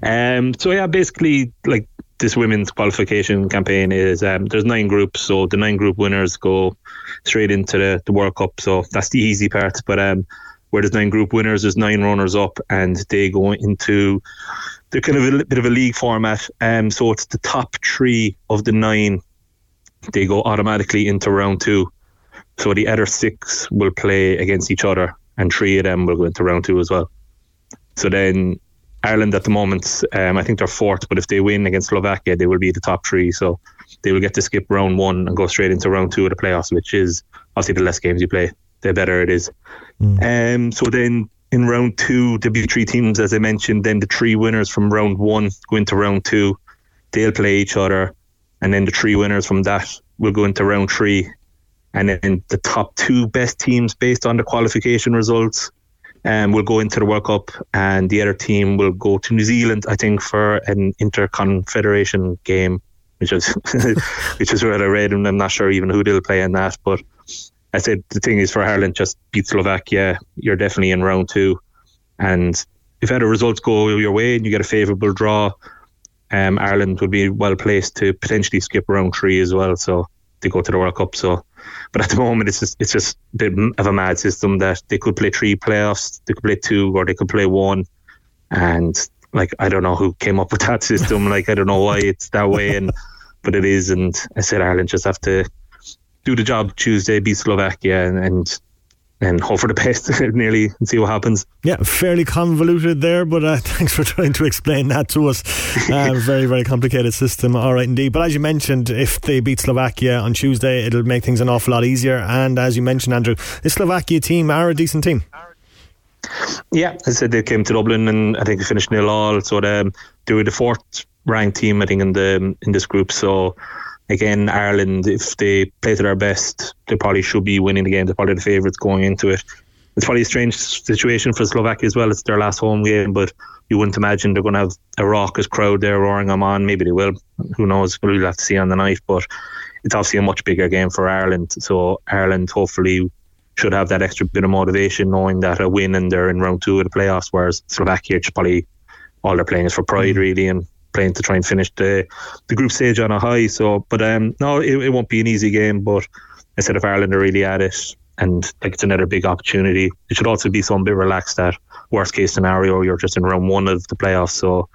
yeah. So yeah, basically, like this women's qualification campaign is there's 9 groups, so the 9 group winners go straight into the World Cup. So that's the easy part. But where there's 9 group winners, there's 9 runners up, and they go into the kind of a bit of a league format. So it's the top 3 of the 9 they go automatically into round 2. So the other 6 will play against each other, and 3 of them will go into round 2 as well. So then Ireland at the moment, I think they're fourth, but if they win against Slovakia, they will be the top three. So they will get to skip round one and go straight into round two of the playoffs, which is obviously the less games you play, the better it is. So then in round two, there'll be three teams, as I mentioned. Then the three winners from round one go into round two. They'll play each other. And then the three winners from that will go into round three. And then the top two best teams, based on the qualification results, will go into the World Cup, and the other team will go to New Zealand, I think, for an interconfederation game, which is which is where I read, and I'm not sure even who they'll play in that. But I said the thing is, for Ireland, just beat Slovakia, you're definitely in round two. And if other results go your way and you get a favourable draw, Ireland would be well placed to potentially skip round three as well, so they go to the World Cup. So, but at the moment, it's just a bit of a mad system that they could play three playoffs, they could play two, or they could play one. And like, I don't know who came up with that system. Like, I don't know why it's that way, but it is. And I said Ireland just have to do the job Tuesday, beat Slovakia, and hope for the best nearly, and see what happens. Yeah, fairly convoluted there, but thanks for trying to explain that to us. Very, very complicated system. All right, indeed. But as you mentioned, if they beat Slovakia on Tuesday, it'll make things an awful lot easier. And as you mentioned, Andrew, this Slovakia team are a decent team. Yeah, I said they came to Dublin and I think they finished 0-0. So they were the fourth ranked team, I think, in this group. So again, Ireland, if they play to their best, they probably should be winning the game. They're probably the favourites going into it. It's probably a strange situation for Slovakia as well. It's their last home game, but you wouldn't imagine they're going to have a raucous crowd there roaring them on. Maybe they will. Who knows? We'll have to see on the night. But it's obviously a much bigger game for Ireland. So Ireland hopefully should have that extra bit of motivation, knowing that a win and they're in round two of the playoffs, whereas Slovakia, probably all they're playing is for pride, really, and playing to try and finish the group stage on a high. So, but no, it won't be an easy game, but instead of Ireland are really at it, and like, it's another big opportunity. It should also be some bit relaxed that worst case scenario, you're just in round one of the playoffs, so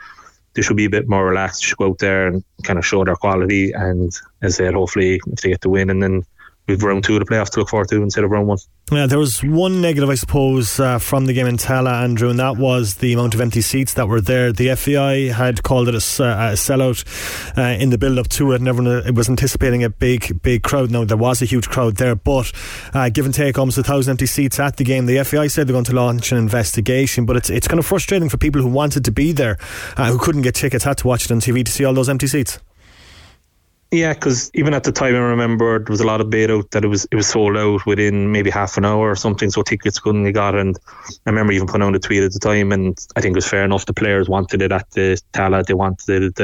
they should be a bit more relaxed, should go out there and kind of show their quality, and as I said, hopefully if they get the win, and then we've round two of the playoffs to look forward to instead of round one. Yeah, there was one negative, I suppose, from the game in Tala, Andrew, and that was the amount of empty seats that were there. The FAI had called it a sellout in the build-up to it, and everyone was anticipating a big crowd. Now, there was a huge crowd there, but give and take almost 1,000 empty seats at the game. The FAI said they're going to launch an investigation, but it's kind of frustrating for people who wanted to be there, who couldn't get tickets, had to watch it on TV to see all those empty seats. Yeah, because even at the time, I remember there was a lot of bait out that it was sold out within maybe half an hour or something, so tickets couldn't be got. And I remember even putting out a tweet at the time, and I think it was fair enough. The players wanted it at the Tala, they wanted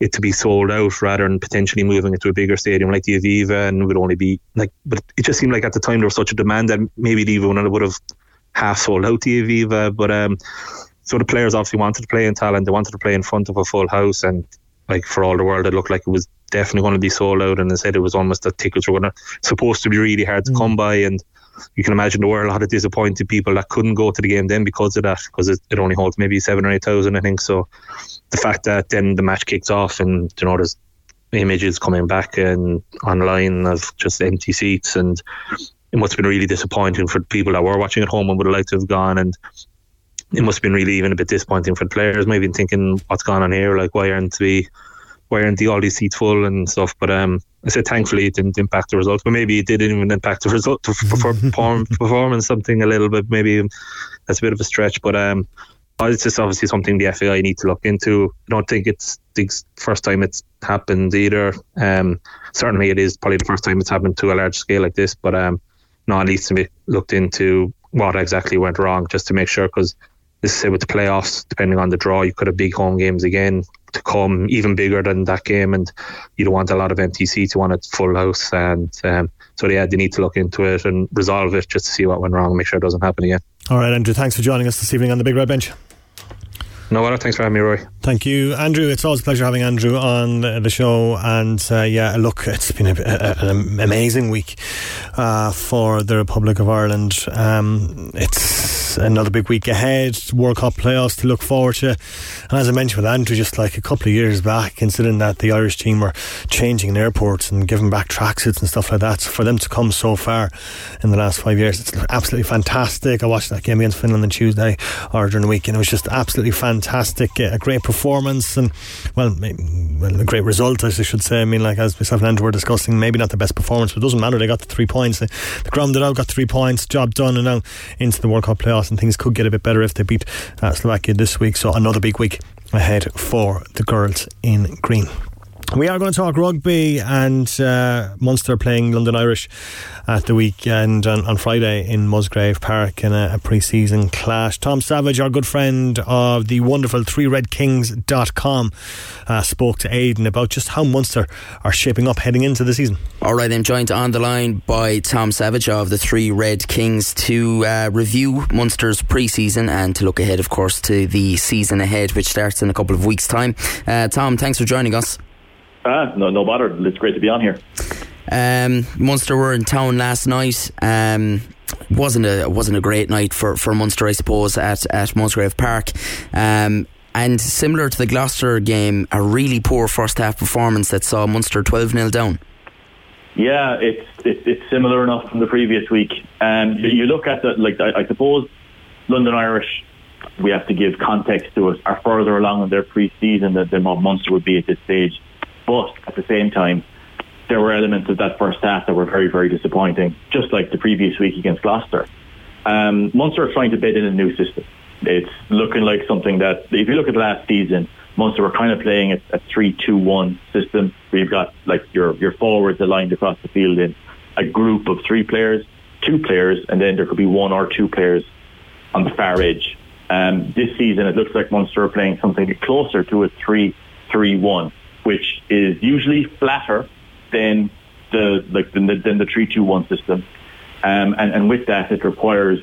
it to be sold out rather than potentially moving it to a bigger stadium like the Aviva, and it would only be like. But it just seemed like at the time there was such a demand that maybe even it would have half sold out the Aviva. But so the players obviously wanted to play in Tala, and they wanted to play in front of a full house, and like, for all the world, it looked like it was definitely going to be sold out, and they said it was almost that tickets were supposed to be really hard to come by, and you can imagine there were a lot of disappointed people that couldn't go to the game then because of that, because it only holds maybe 7,000 or 8,000, I think. So the fact that then the match kicks off and, you know, there's images coming back and online of just empty seats, and it must have been really disappointing for people that were watching at home and would have liked to have gone, and it must have been really even a bit disappointing for the players, maybe thinking what's going on here, like why aren't all these seats full and stuff. But I said thankfully it didn't impact the results, but maybe it did even impact the result, performance something a little bit, maybe that's a bit of a stretch. But it's just obviously something the FAI need to look into. I don't think it's the first time it's happened either. Certainly it is probably the first time it's happened to a large scale like this, but no, it needs to be looked into what exactly went wrong, just to make sure, because this is with the playoffs, depending on the draw, you could have big home games again to come, even bigger than that game, and you don't want a lot of empty seats, you want a full house. And so yeah, they need to look into it and resolve it, just to see what went wrong and make sure it doesn't happen again. Alright, Andrew, thanks for joining us this evening on the Big Red Bench. No matter, thanks for having me, Roy. Thank you, Andrew. It's always a pleasure having Andrew on the show. And look, it's been an amazing week for the Republic of Ireland. It's another big week ahead, World Cup playoffs to look forward to. And as I mentioned with Andrew, just like a couple of years back, considering that the Irish team were changing airports and giving back tracksuits and stuff like that, so for them to come so far in the last 5 years, it's absolutely fantastic. I watched that game against Finland on Tuesday or during the week, and it was just absolutely fantastic, a great performance, and well, a great result, I should say. I mean, like as myself and Andrew were discussing, maybe not the best performance, but it doesn't matter, they got the 3 points, they grounded out, got 3 points, job done, and now into the World Cup playoffs, and things could get a bit better if they beat Slovakia this week. So another big week ahead for the girls in green. We are going to talk rugby, and Munster playing London Irish at the weekend on Friday in Musgrave Park in a pre-season clash. Tom Savage, our good friend of the wonderful threeredkings.com, spoke to Aidan about just how Munster are shaping up heading into the season. Alright, I'm joined on the line by Tom Savage of the Three Red Kings to review Munster's pre-season and to look ahead, of course, to the season ahead, which starts in a couple of weeks' time. Tom, thanks for joining us. No bother. It's great to be on here. Munster were in town last night. Wasn't a great night for Munster, I suppose, at Musgrave Park. And similar to the Gloucester game, a really poor first half performance that saw Munster 12-0 down. Yeah, it's similar enough from the previous week. You look at that, like I suppose London Irish, we have to give context to it, are further along in their pre-season than what Munster would be at this stage. But at the same time, there were elements of that first half that were very, very disappointing, just like the previous week against Gloucester. Munster are trying to bed in a new system. It's looking like something that, if you look at last season, Munster were kind of playing a 3-2-1 system, where you've got like your forwards aligned across the field in a group of 3 players, 2 players, and then there could be 1 or 2 players on the far edge. This season, it looks like Munster are playing something closer to a 3-3-1. Which is usually flatter than the 3-2-1 system, and with that it requires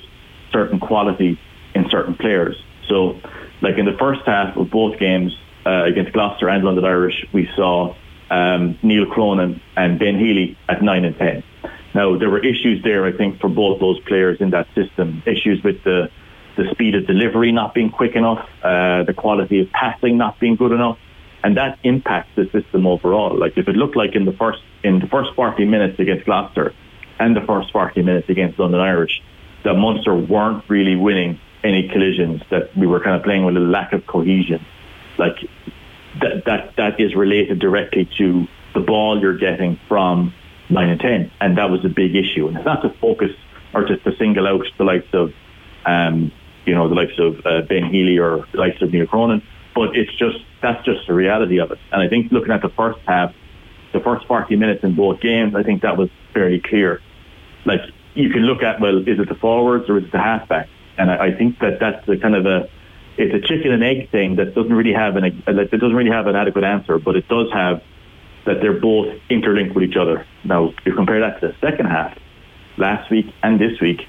certain quality in certain players. So, like in the first half of both games against Gloucester and London Irish, we saw Neil Cronin and Ben Healy at 9 and 10. Now there were issues there, I think, for both those players in that system. Issues with the speed of delivery not being quick enough, the quality of passing not being good enough. And that impacts the system overall. Like if it looked like in the first 40 minutes against Gloucester and the first 40 minutes against London Irish, that Munster weren't really winning any collisions, that we were kind of playing with a lack of cohesion. Like that is related directly to the ball you're getting from 9 and 10. And that was a big issue. And it's not to focus or just to single out the likes of, Ben Healy or the likes of Neil Cronin. But it's just, that's just the reality of it. And I think looking at the first half, the first 40 minutes in both games, I think that was fairly clear. Like, you can look at, well, is it the forwards or is it the halfback? And I think that's the kind of it's a chicken and egg thing that doesn't really have an adequate answer, but it does have that they're both interlinked with each other. Now, if you compare that to the second half, last week and this week,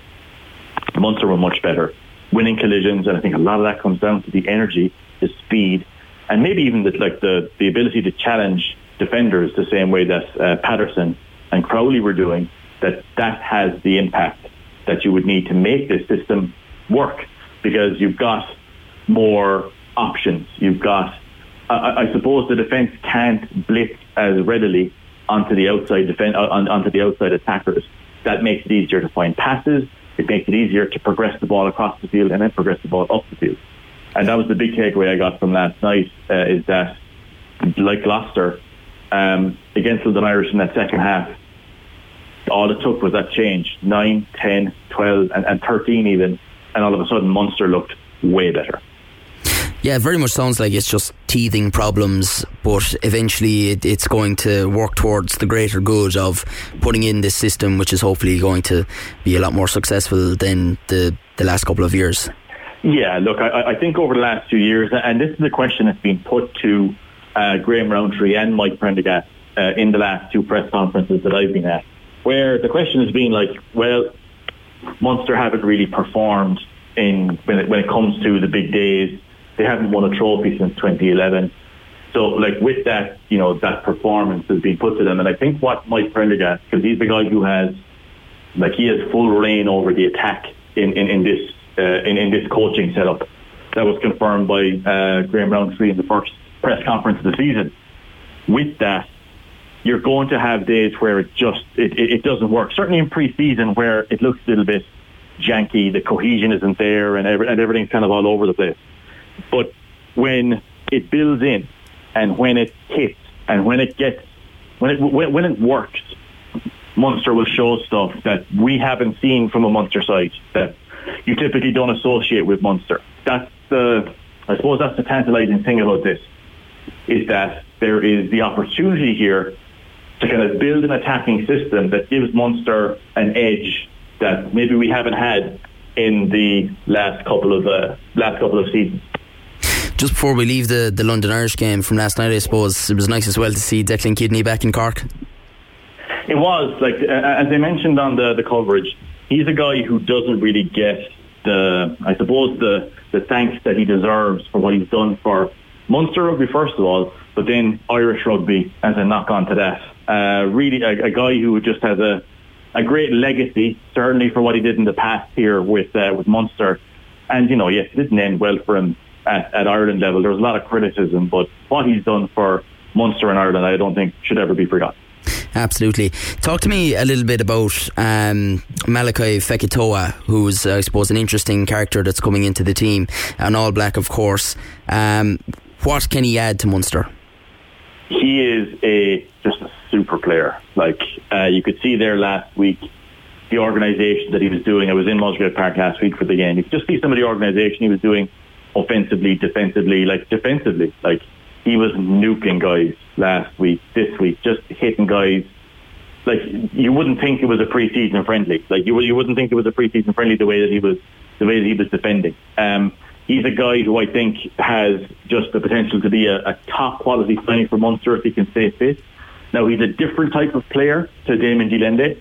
Munster were much better, winning collisions, and I think a lot of that comes down to the energy, the speed, and maybe even the ability to challenge defenders the same way that Patterson and Crowley were doing, that has the impact that you would need to make this system work, because you've got more options. You've got, I suppose the defence can't blitz as readily onto the outside onto the outside attackers. That makes it easier to find passes. It makes it easier to progress the ball across the field and then progress the ball up the field. And that was the big takeaway I got from last night, is that, like Gloucester, against London Irish in that second half, all it took was that change, 9, 10, 12 and 13 even, and all of a sudden Munster looked way better. Yeah, it very much sounds like it's just teething problems, but eventually it's going to work towards the greater good of putting in this system, which is hopefully going to be a lot more successful than the last couple of years. Yeah, look, I think over the last 2 years, and this is a question that's been put to Graham Rowntree and Mike Prendergast in the last 2 press conferences that I've been at, where the question has been like, well, Munster haven't really performed when it comes to the big days. They haven't won a trophy since 2011. So, like, with that, you know, that performance has been put to them. And I think what Mike Prendergast, because he's the guy who has, like, he has full reign over the attack in this in this coaching setup. That was confirmed by Graham Rowntree in the first press conference of the season. With that, you're going to have days where it doesn't work. Certainly in pre-season, where it looks a little bit janky, the cohesion isn't there, and everything's kind of all over the place. But when it builds in, and when it hits, and when it works, Munster will show stuff that we haven't seen from a Munster side that you typically don't associate with Munster. I suppose that's the tantalising thing about this, is that there is the opportunity here to kind of build an attacking system that gives Munster an edge that maybe we haven't had in the last couple of seasons. Just before we leave the London Irish game from last night, I suppose it was nice as well to see Declan Kidney back in Cork. It was, like, as I mentioned on the coverage, he's a guy who doesn't really get the thanks that he deserves for what he's done for Munster rugby first of all, but then Irish rugby as a knock on to that. Really a guy who just has a great legacy, certainly for what he did in the past here with Munster. And yes, it didn't end well for him at Ireland level. There was a lot of criticism, but what he's done for Munster and Ireland, I don't think should ever be forgotten. Absolutely. Talk to me a little bit about Malakai Fekitoa, who's, I suppose, an interesting character that's coming into the team, an All Black, of course. What can he add to Munster? He is just a super player. You could see there last week, the organisation that he was doing. I was in Musgrave Park last week for the game. You could just see some of the organisation he was doing offensively, defensively. He was nuking guys last week, this week, just hitting guys. You wouldn't think it was a pre-season friendly. You wouldn't think it was a pre-season friendly the way that he was defending. He's a guy who I think has just the potential to be a top quality signing for Munster if he can stay fit. Now, he's a different type of player to Damon Dilende.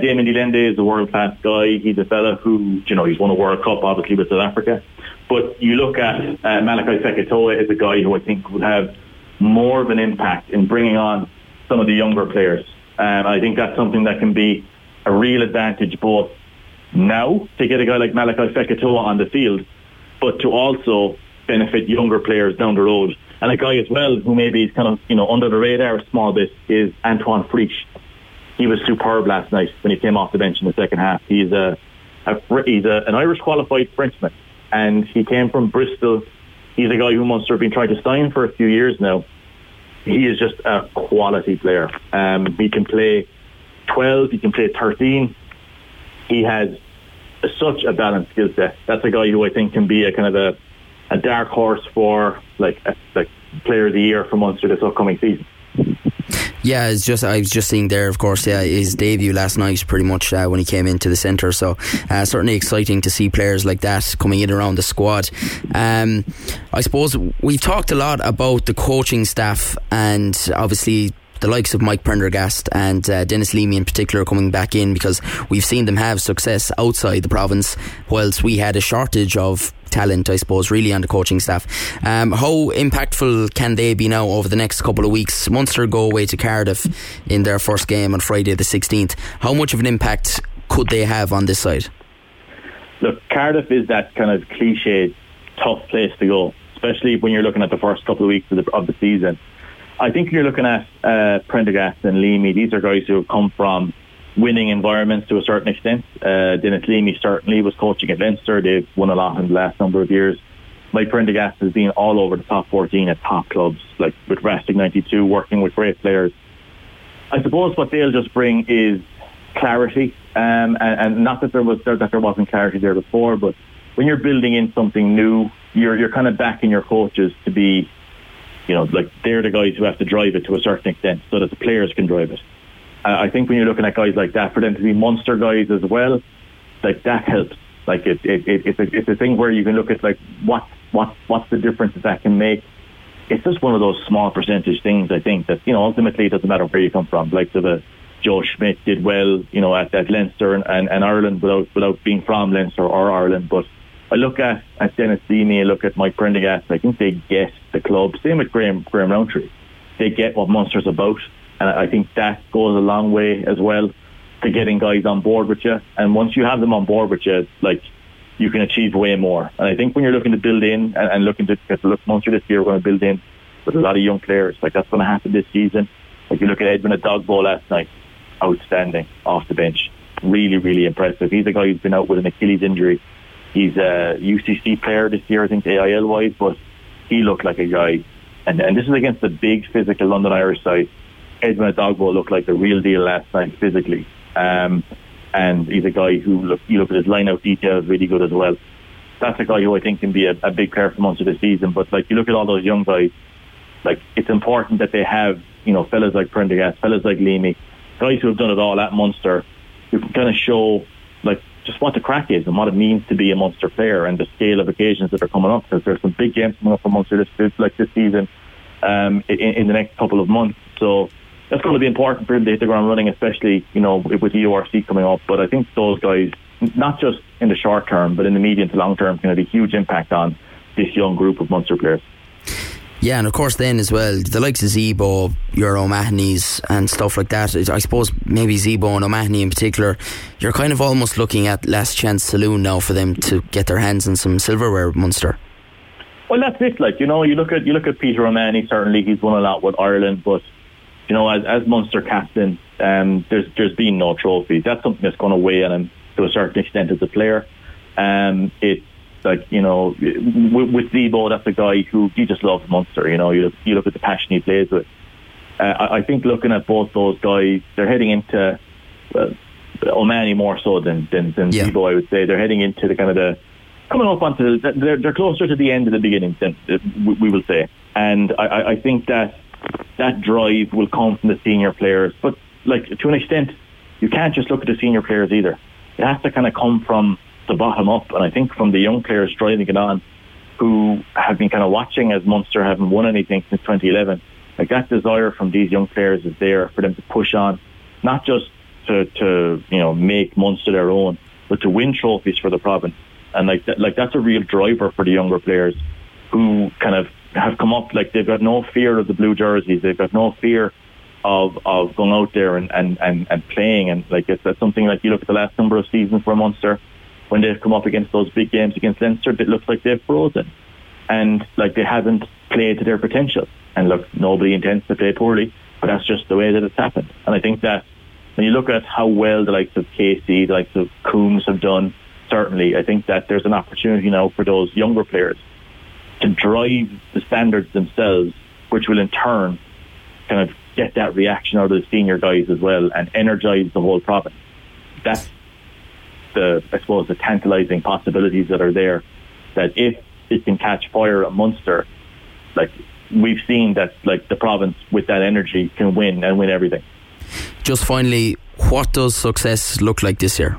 Damon Dilende is a world-class guy. He's a fella who, he's won a World Cup, obviously, with South Africa. But you look at Malakai Fekitoa as a guy who I think will have more of an impact in bringing on some of the younger players. I think that's something that can be a real advantage both now to get a guy like Malakai Fekitoa on the field, but to also benefit younger players down the road. And a guy as well who maybe is kind of under the radar a small bit is Antoine Frich. He was superb last night when he came off the bench in the second half. He's an Irish qualified Frenchman, and he came from Bristol. He's a guy who Munster have been trying to sign for a few years now. He is just a quality player. He can play 12, he can play 13. He has such a balanced skill set. That's a guy who I think can be a kind of a dark horse for Player of the Year for Munster this upcoming season. Yeah, I was just seeing there, of course, his debut last night pretty much when he came into the centre. So certainly exciting to see players like that coming in around the squad. I suppose we've talked a lot about the coaching staff, and obviously the likes of Mike Prendergast and Denis Leamy in particular coming back in, because we've seen them have success outside the province whilst we had a shortage of talent, I suppose, really on the coaching staff. How impactful can they be now over the next couple of weeks? Munster go away to Cardiff in their first game on Friday the 16th. How much of an impact could they have on this side? Look, Cardiff is that kind of cliched tough place to go, especially when you're looking at the first couple of weeks of the season. I think you're looking at Prendergast and Leamy. These are guys who have come from winning environments to a certain extent. Denis Leamy certainly was coaching at Leinster. They've won a lot in the last number of years. Mike Prendergast has been all over the top 14 at top clubs, like with Rastic 92, working with great players. I suppose what they'll just bring is clarity, and not that there wasn't clarity there before, but when you're building in something new, you're kind of backing your coaches to be, they're the guys who have to drive it to a certain extent so that the players can drive it. I think when you're looking at guys like that, for them to be Munster guys as well, that helps. It's a thing where you can look at what's the difference that can make. It's just one of those small percentage things, I think, that ultimately it doesn't matter where you come from. Joe Schmidt did well, at Leinster and Ireland without being from Leinster or Ireland. But I look at Denis Leamy, I look at Mike Prendergast, I think they get the club. Same with Graham Rowntree. They get what Munster's about. And I think that goes a long way as well to getting guys on board with you. And once you have them on board with you, you can achieve way more. And I think when you're looking to build in and looking to look Munster this year, we're going to build in with a lot of young players. Like, that's going to happen this season. Like, you look at Edwin at Dog Bowl last night, outstanding off the bench, really, really impressive. He's a guy who's been out with an Achilles injury. He's a UCC player this year, I think, AIL wise, but he looked like a guy. And this is against the big physical London Irish side. Edwin at Dog Bowl looked like the real deal last night physically. And he's a guy who, you look at his line-out details, really good as well. That's a guy who I think can be a big player for Munster this season. But like, you look at all those young guys, like, it's important that they have, you know, fellas like Prendergast, fellas like Leamy, guys who have done it all at Munster, who can kind of show like just what the crack is and what it means to be a Munster player and the scale of occasions that are coming up, because there's some big games coming up for Munster this season, in the next couple of months. So that's going to be important for him to hit the ground running, especially, you know, with the URC coming up. But I think those guys, not just in the short term, but in the medium to long term, can have a huge impact on this young group of Munster players. Yeah, and of course then as well, the likes of Zebo, your O'Mahony's and stuff like that. I suppose maybe Zebo and O'Mahony in particular, you're kind of almost looking at last chance saloon now for them to get their hands on some silverware at Munster. Well, that's it. Like, you know, you look at Peter O'Mahony. Certainly, he's won a lot with Ireland, but you know, as Munster captain, there's been no trophies. That's something that's going to weigh on him to a certain extent as a player. It's like, you know, with Zebo, that's a guy who you just love Munster. You know, you look at the passion he plays with. I think looking at both those guys, they're heading into O'Mahony more so than Zebo. I would say they're heading into the kind of the coming up onto the, they're closer to the end of the beginning than we will say. And I think that drive will come from the senior players, but like to an extent you can't just look at the senior players either. It has to kind of come from the bottom up, and I think from the young players driving it on, who have been kind of watching as Munster haven't won anything since 2011. Like, that desire from these young players is there for them to push on, not just to you know, make Munster their own, but to win trophies for the province. And that's a real driver for the younger players who kind of have come up. Like, they've got no fear of the blue jerseys, they've got no fear of going out there and playing. And like, that's something, like, you look at the last number of seasons for Munster, when they've come up against those big games against Leinster, it looks like they've frozen and like they haven't played to their potential. And look, nobody intends to play poorly, but that's just the way that it's happened. And I think that when you look at how well the likes of Casey, the likes of Coombs have done, certainly I think that there's an opportunity now for those younger players to drive the standards themselves, which will in turn kind of get that reaction out of the senior guys as well and energise the whole province. That's the, I suppose, the tantalising possibilities that are there, that if it can catch fire at Munster, like, we've seen that, like, the province with that energy can win and win everything. Just finally, what does success look like this year?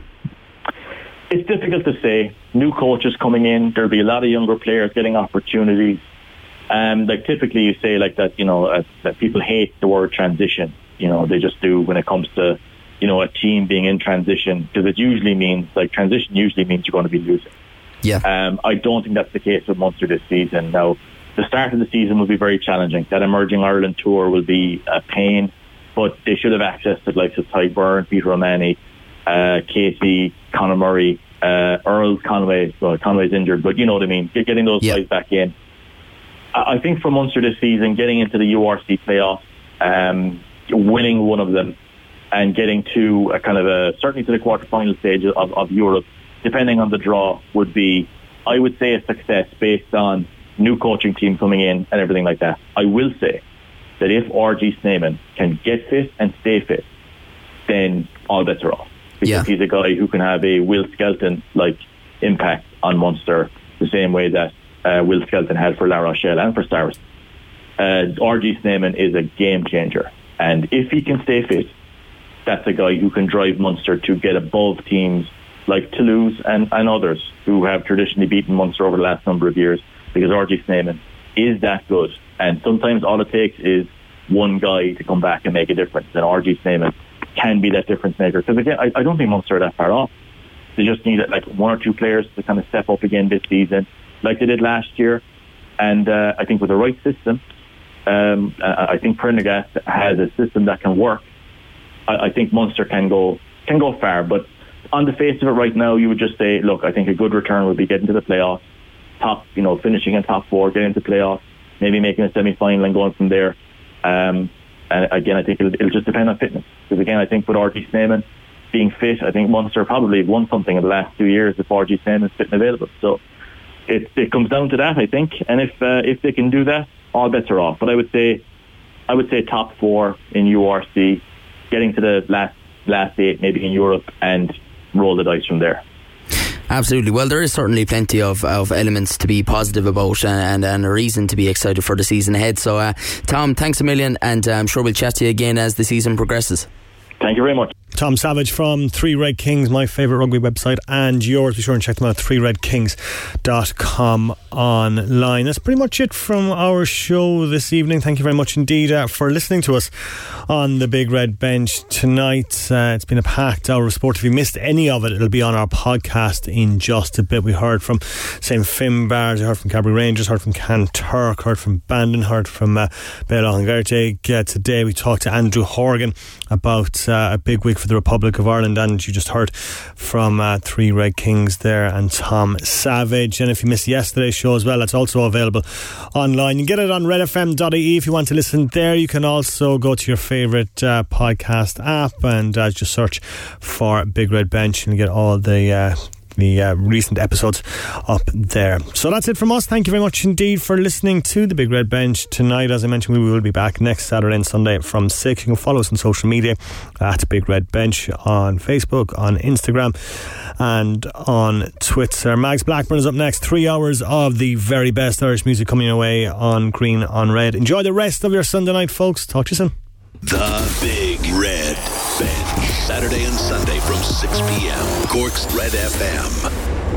It's difficult to say. New coaches coming in, there'll be a lot of younger players getting opportunities. Like, typically you say like that, you know, that people hate the word transition. You know, they just do when it comes to, you know, a team being in transition, because it usually means, like, transition usually means you're going to be losing. Yeah. I don't think that's the case with Munster this season. Now, the start of the season will be very challenging. That Emerging Ireland tour will be a pain, but they should have access to like Ty Byrne, Peter O'Mahony, Casey, Conor Murray, Earl Conway. Well, Conway's injured, but you know what I mean. Getting those guys back in. I think for Munster this season, getting into the URC playoffs, winning one of them, and getting to a kind of certainly to the quarterfinal stage of Europe, depending on the draw, would be, I would say, a success based on new coaching team coming in and everything like that. I will say that if RG Sneyman can get fit and stay fit, then all bets are off. Because he's a guy who can have a Will Skelton-like impact on Munster, the same way that Will Skelton had for La Rochelle and for Stars. RG Sneyman is a game changer. And if he can stay fit, that's a guy who can drive Munster to get above teams like Toulouse and others who have traditionally beaten Munster over the last number of years, because RG Sneyman is that good. And sometimes all it takes is one guy to come back and make a difference. And RG Sneyman can be that difference maker, because again, I don't think Munster are that far off. They just need like one or two players to kind of step up again this season like they did last year. And I think with the right system, I think Prendergast has a system that can work. I think Munster can go far, but on the face of it right now, you would just say, look, I think a good return would be getting to the playoffs, top, you know, finishing in top four, getting to playoffs, maybe making a semi-final and going from there. And again, I think it'll just depend on fitness. Because again, I think with R.G. Sneyman being fit, I think Munster probably won something in the last 2 years if R.G. Sneyman's fit and available. So it comes down to that, I think. And if they can do that, all bets are off. But I would say top four in URC, getting to the last eight maybe in Europe, and roll the dice from there. Absolutely. Well, there is certainly plenty of elements to be positive about and a reason to be excited for the season ahead. So, Tom, thanks a million, and I'm sure we'll chat to you again as the season progresses. Thank you very much. Tom Savage from Three Red Kings, my favourite rugby website and yours. Be sure and check them out, 3redkings.com online. That's pretty much it from our show this evening. Thank you very much indeed for listening to us on the Big Red Bench tonight. It's been a packed hour of sport. If you missed any of it, it'll be on our podcast in just a bit. We heard from St Finbarr's, we heard from Carbery Rangers, heard from Kanturk, heard from Bandon, heard from Ballincollig. Today we talked to Andrew Horgan about a big week for the Republic of Ireland, and you just heard from Three Red Kings there and Tom Savage. And if you missed yesterday's show as well, it's also available online. You can get it on redfm.ie if you want to listen there. You can also go to your favourite podcast app and just search for Big Red Bench and get all the recent episodes up there. So that's it from us. Thank you very much indeed for listening to the Big Red Bench tonight. As I mentioned, we will be back next Saturday and Sunday from 6. You can follow us on social media at Big Red Bench on Facebook, on Instagram and on Twitter. Mags Blackburn is up next. 3 hours of the very best Irish music coming your way on Green on Red. Enjoy the rest of your Sunday night, folks. Talk to you soon. The Big Red Bench, Saturday and Sunday from 6 p.m. Cork's Red FM.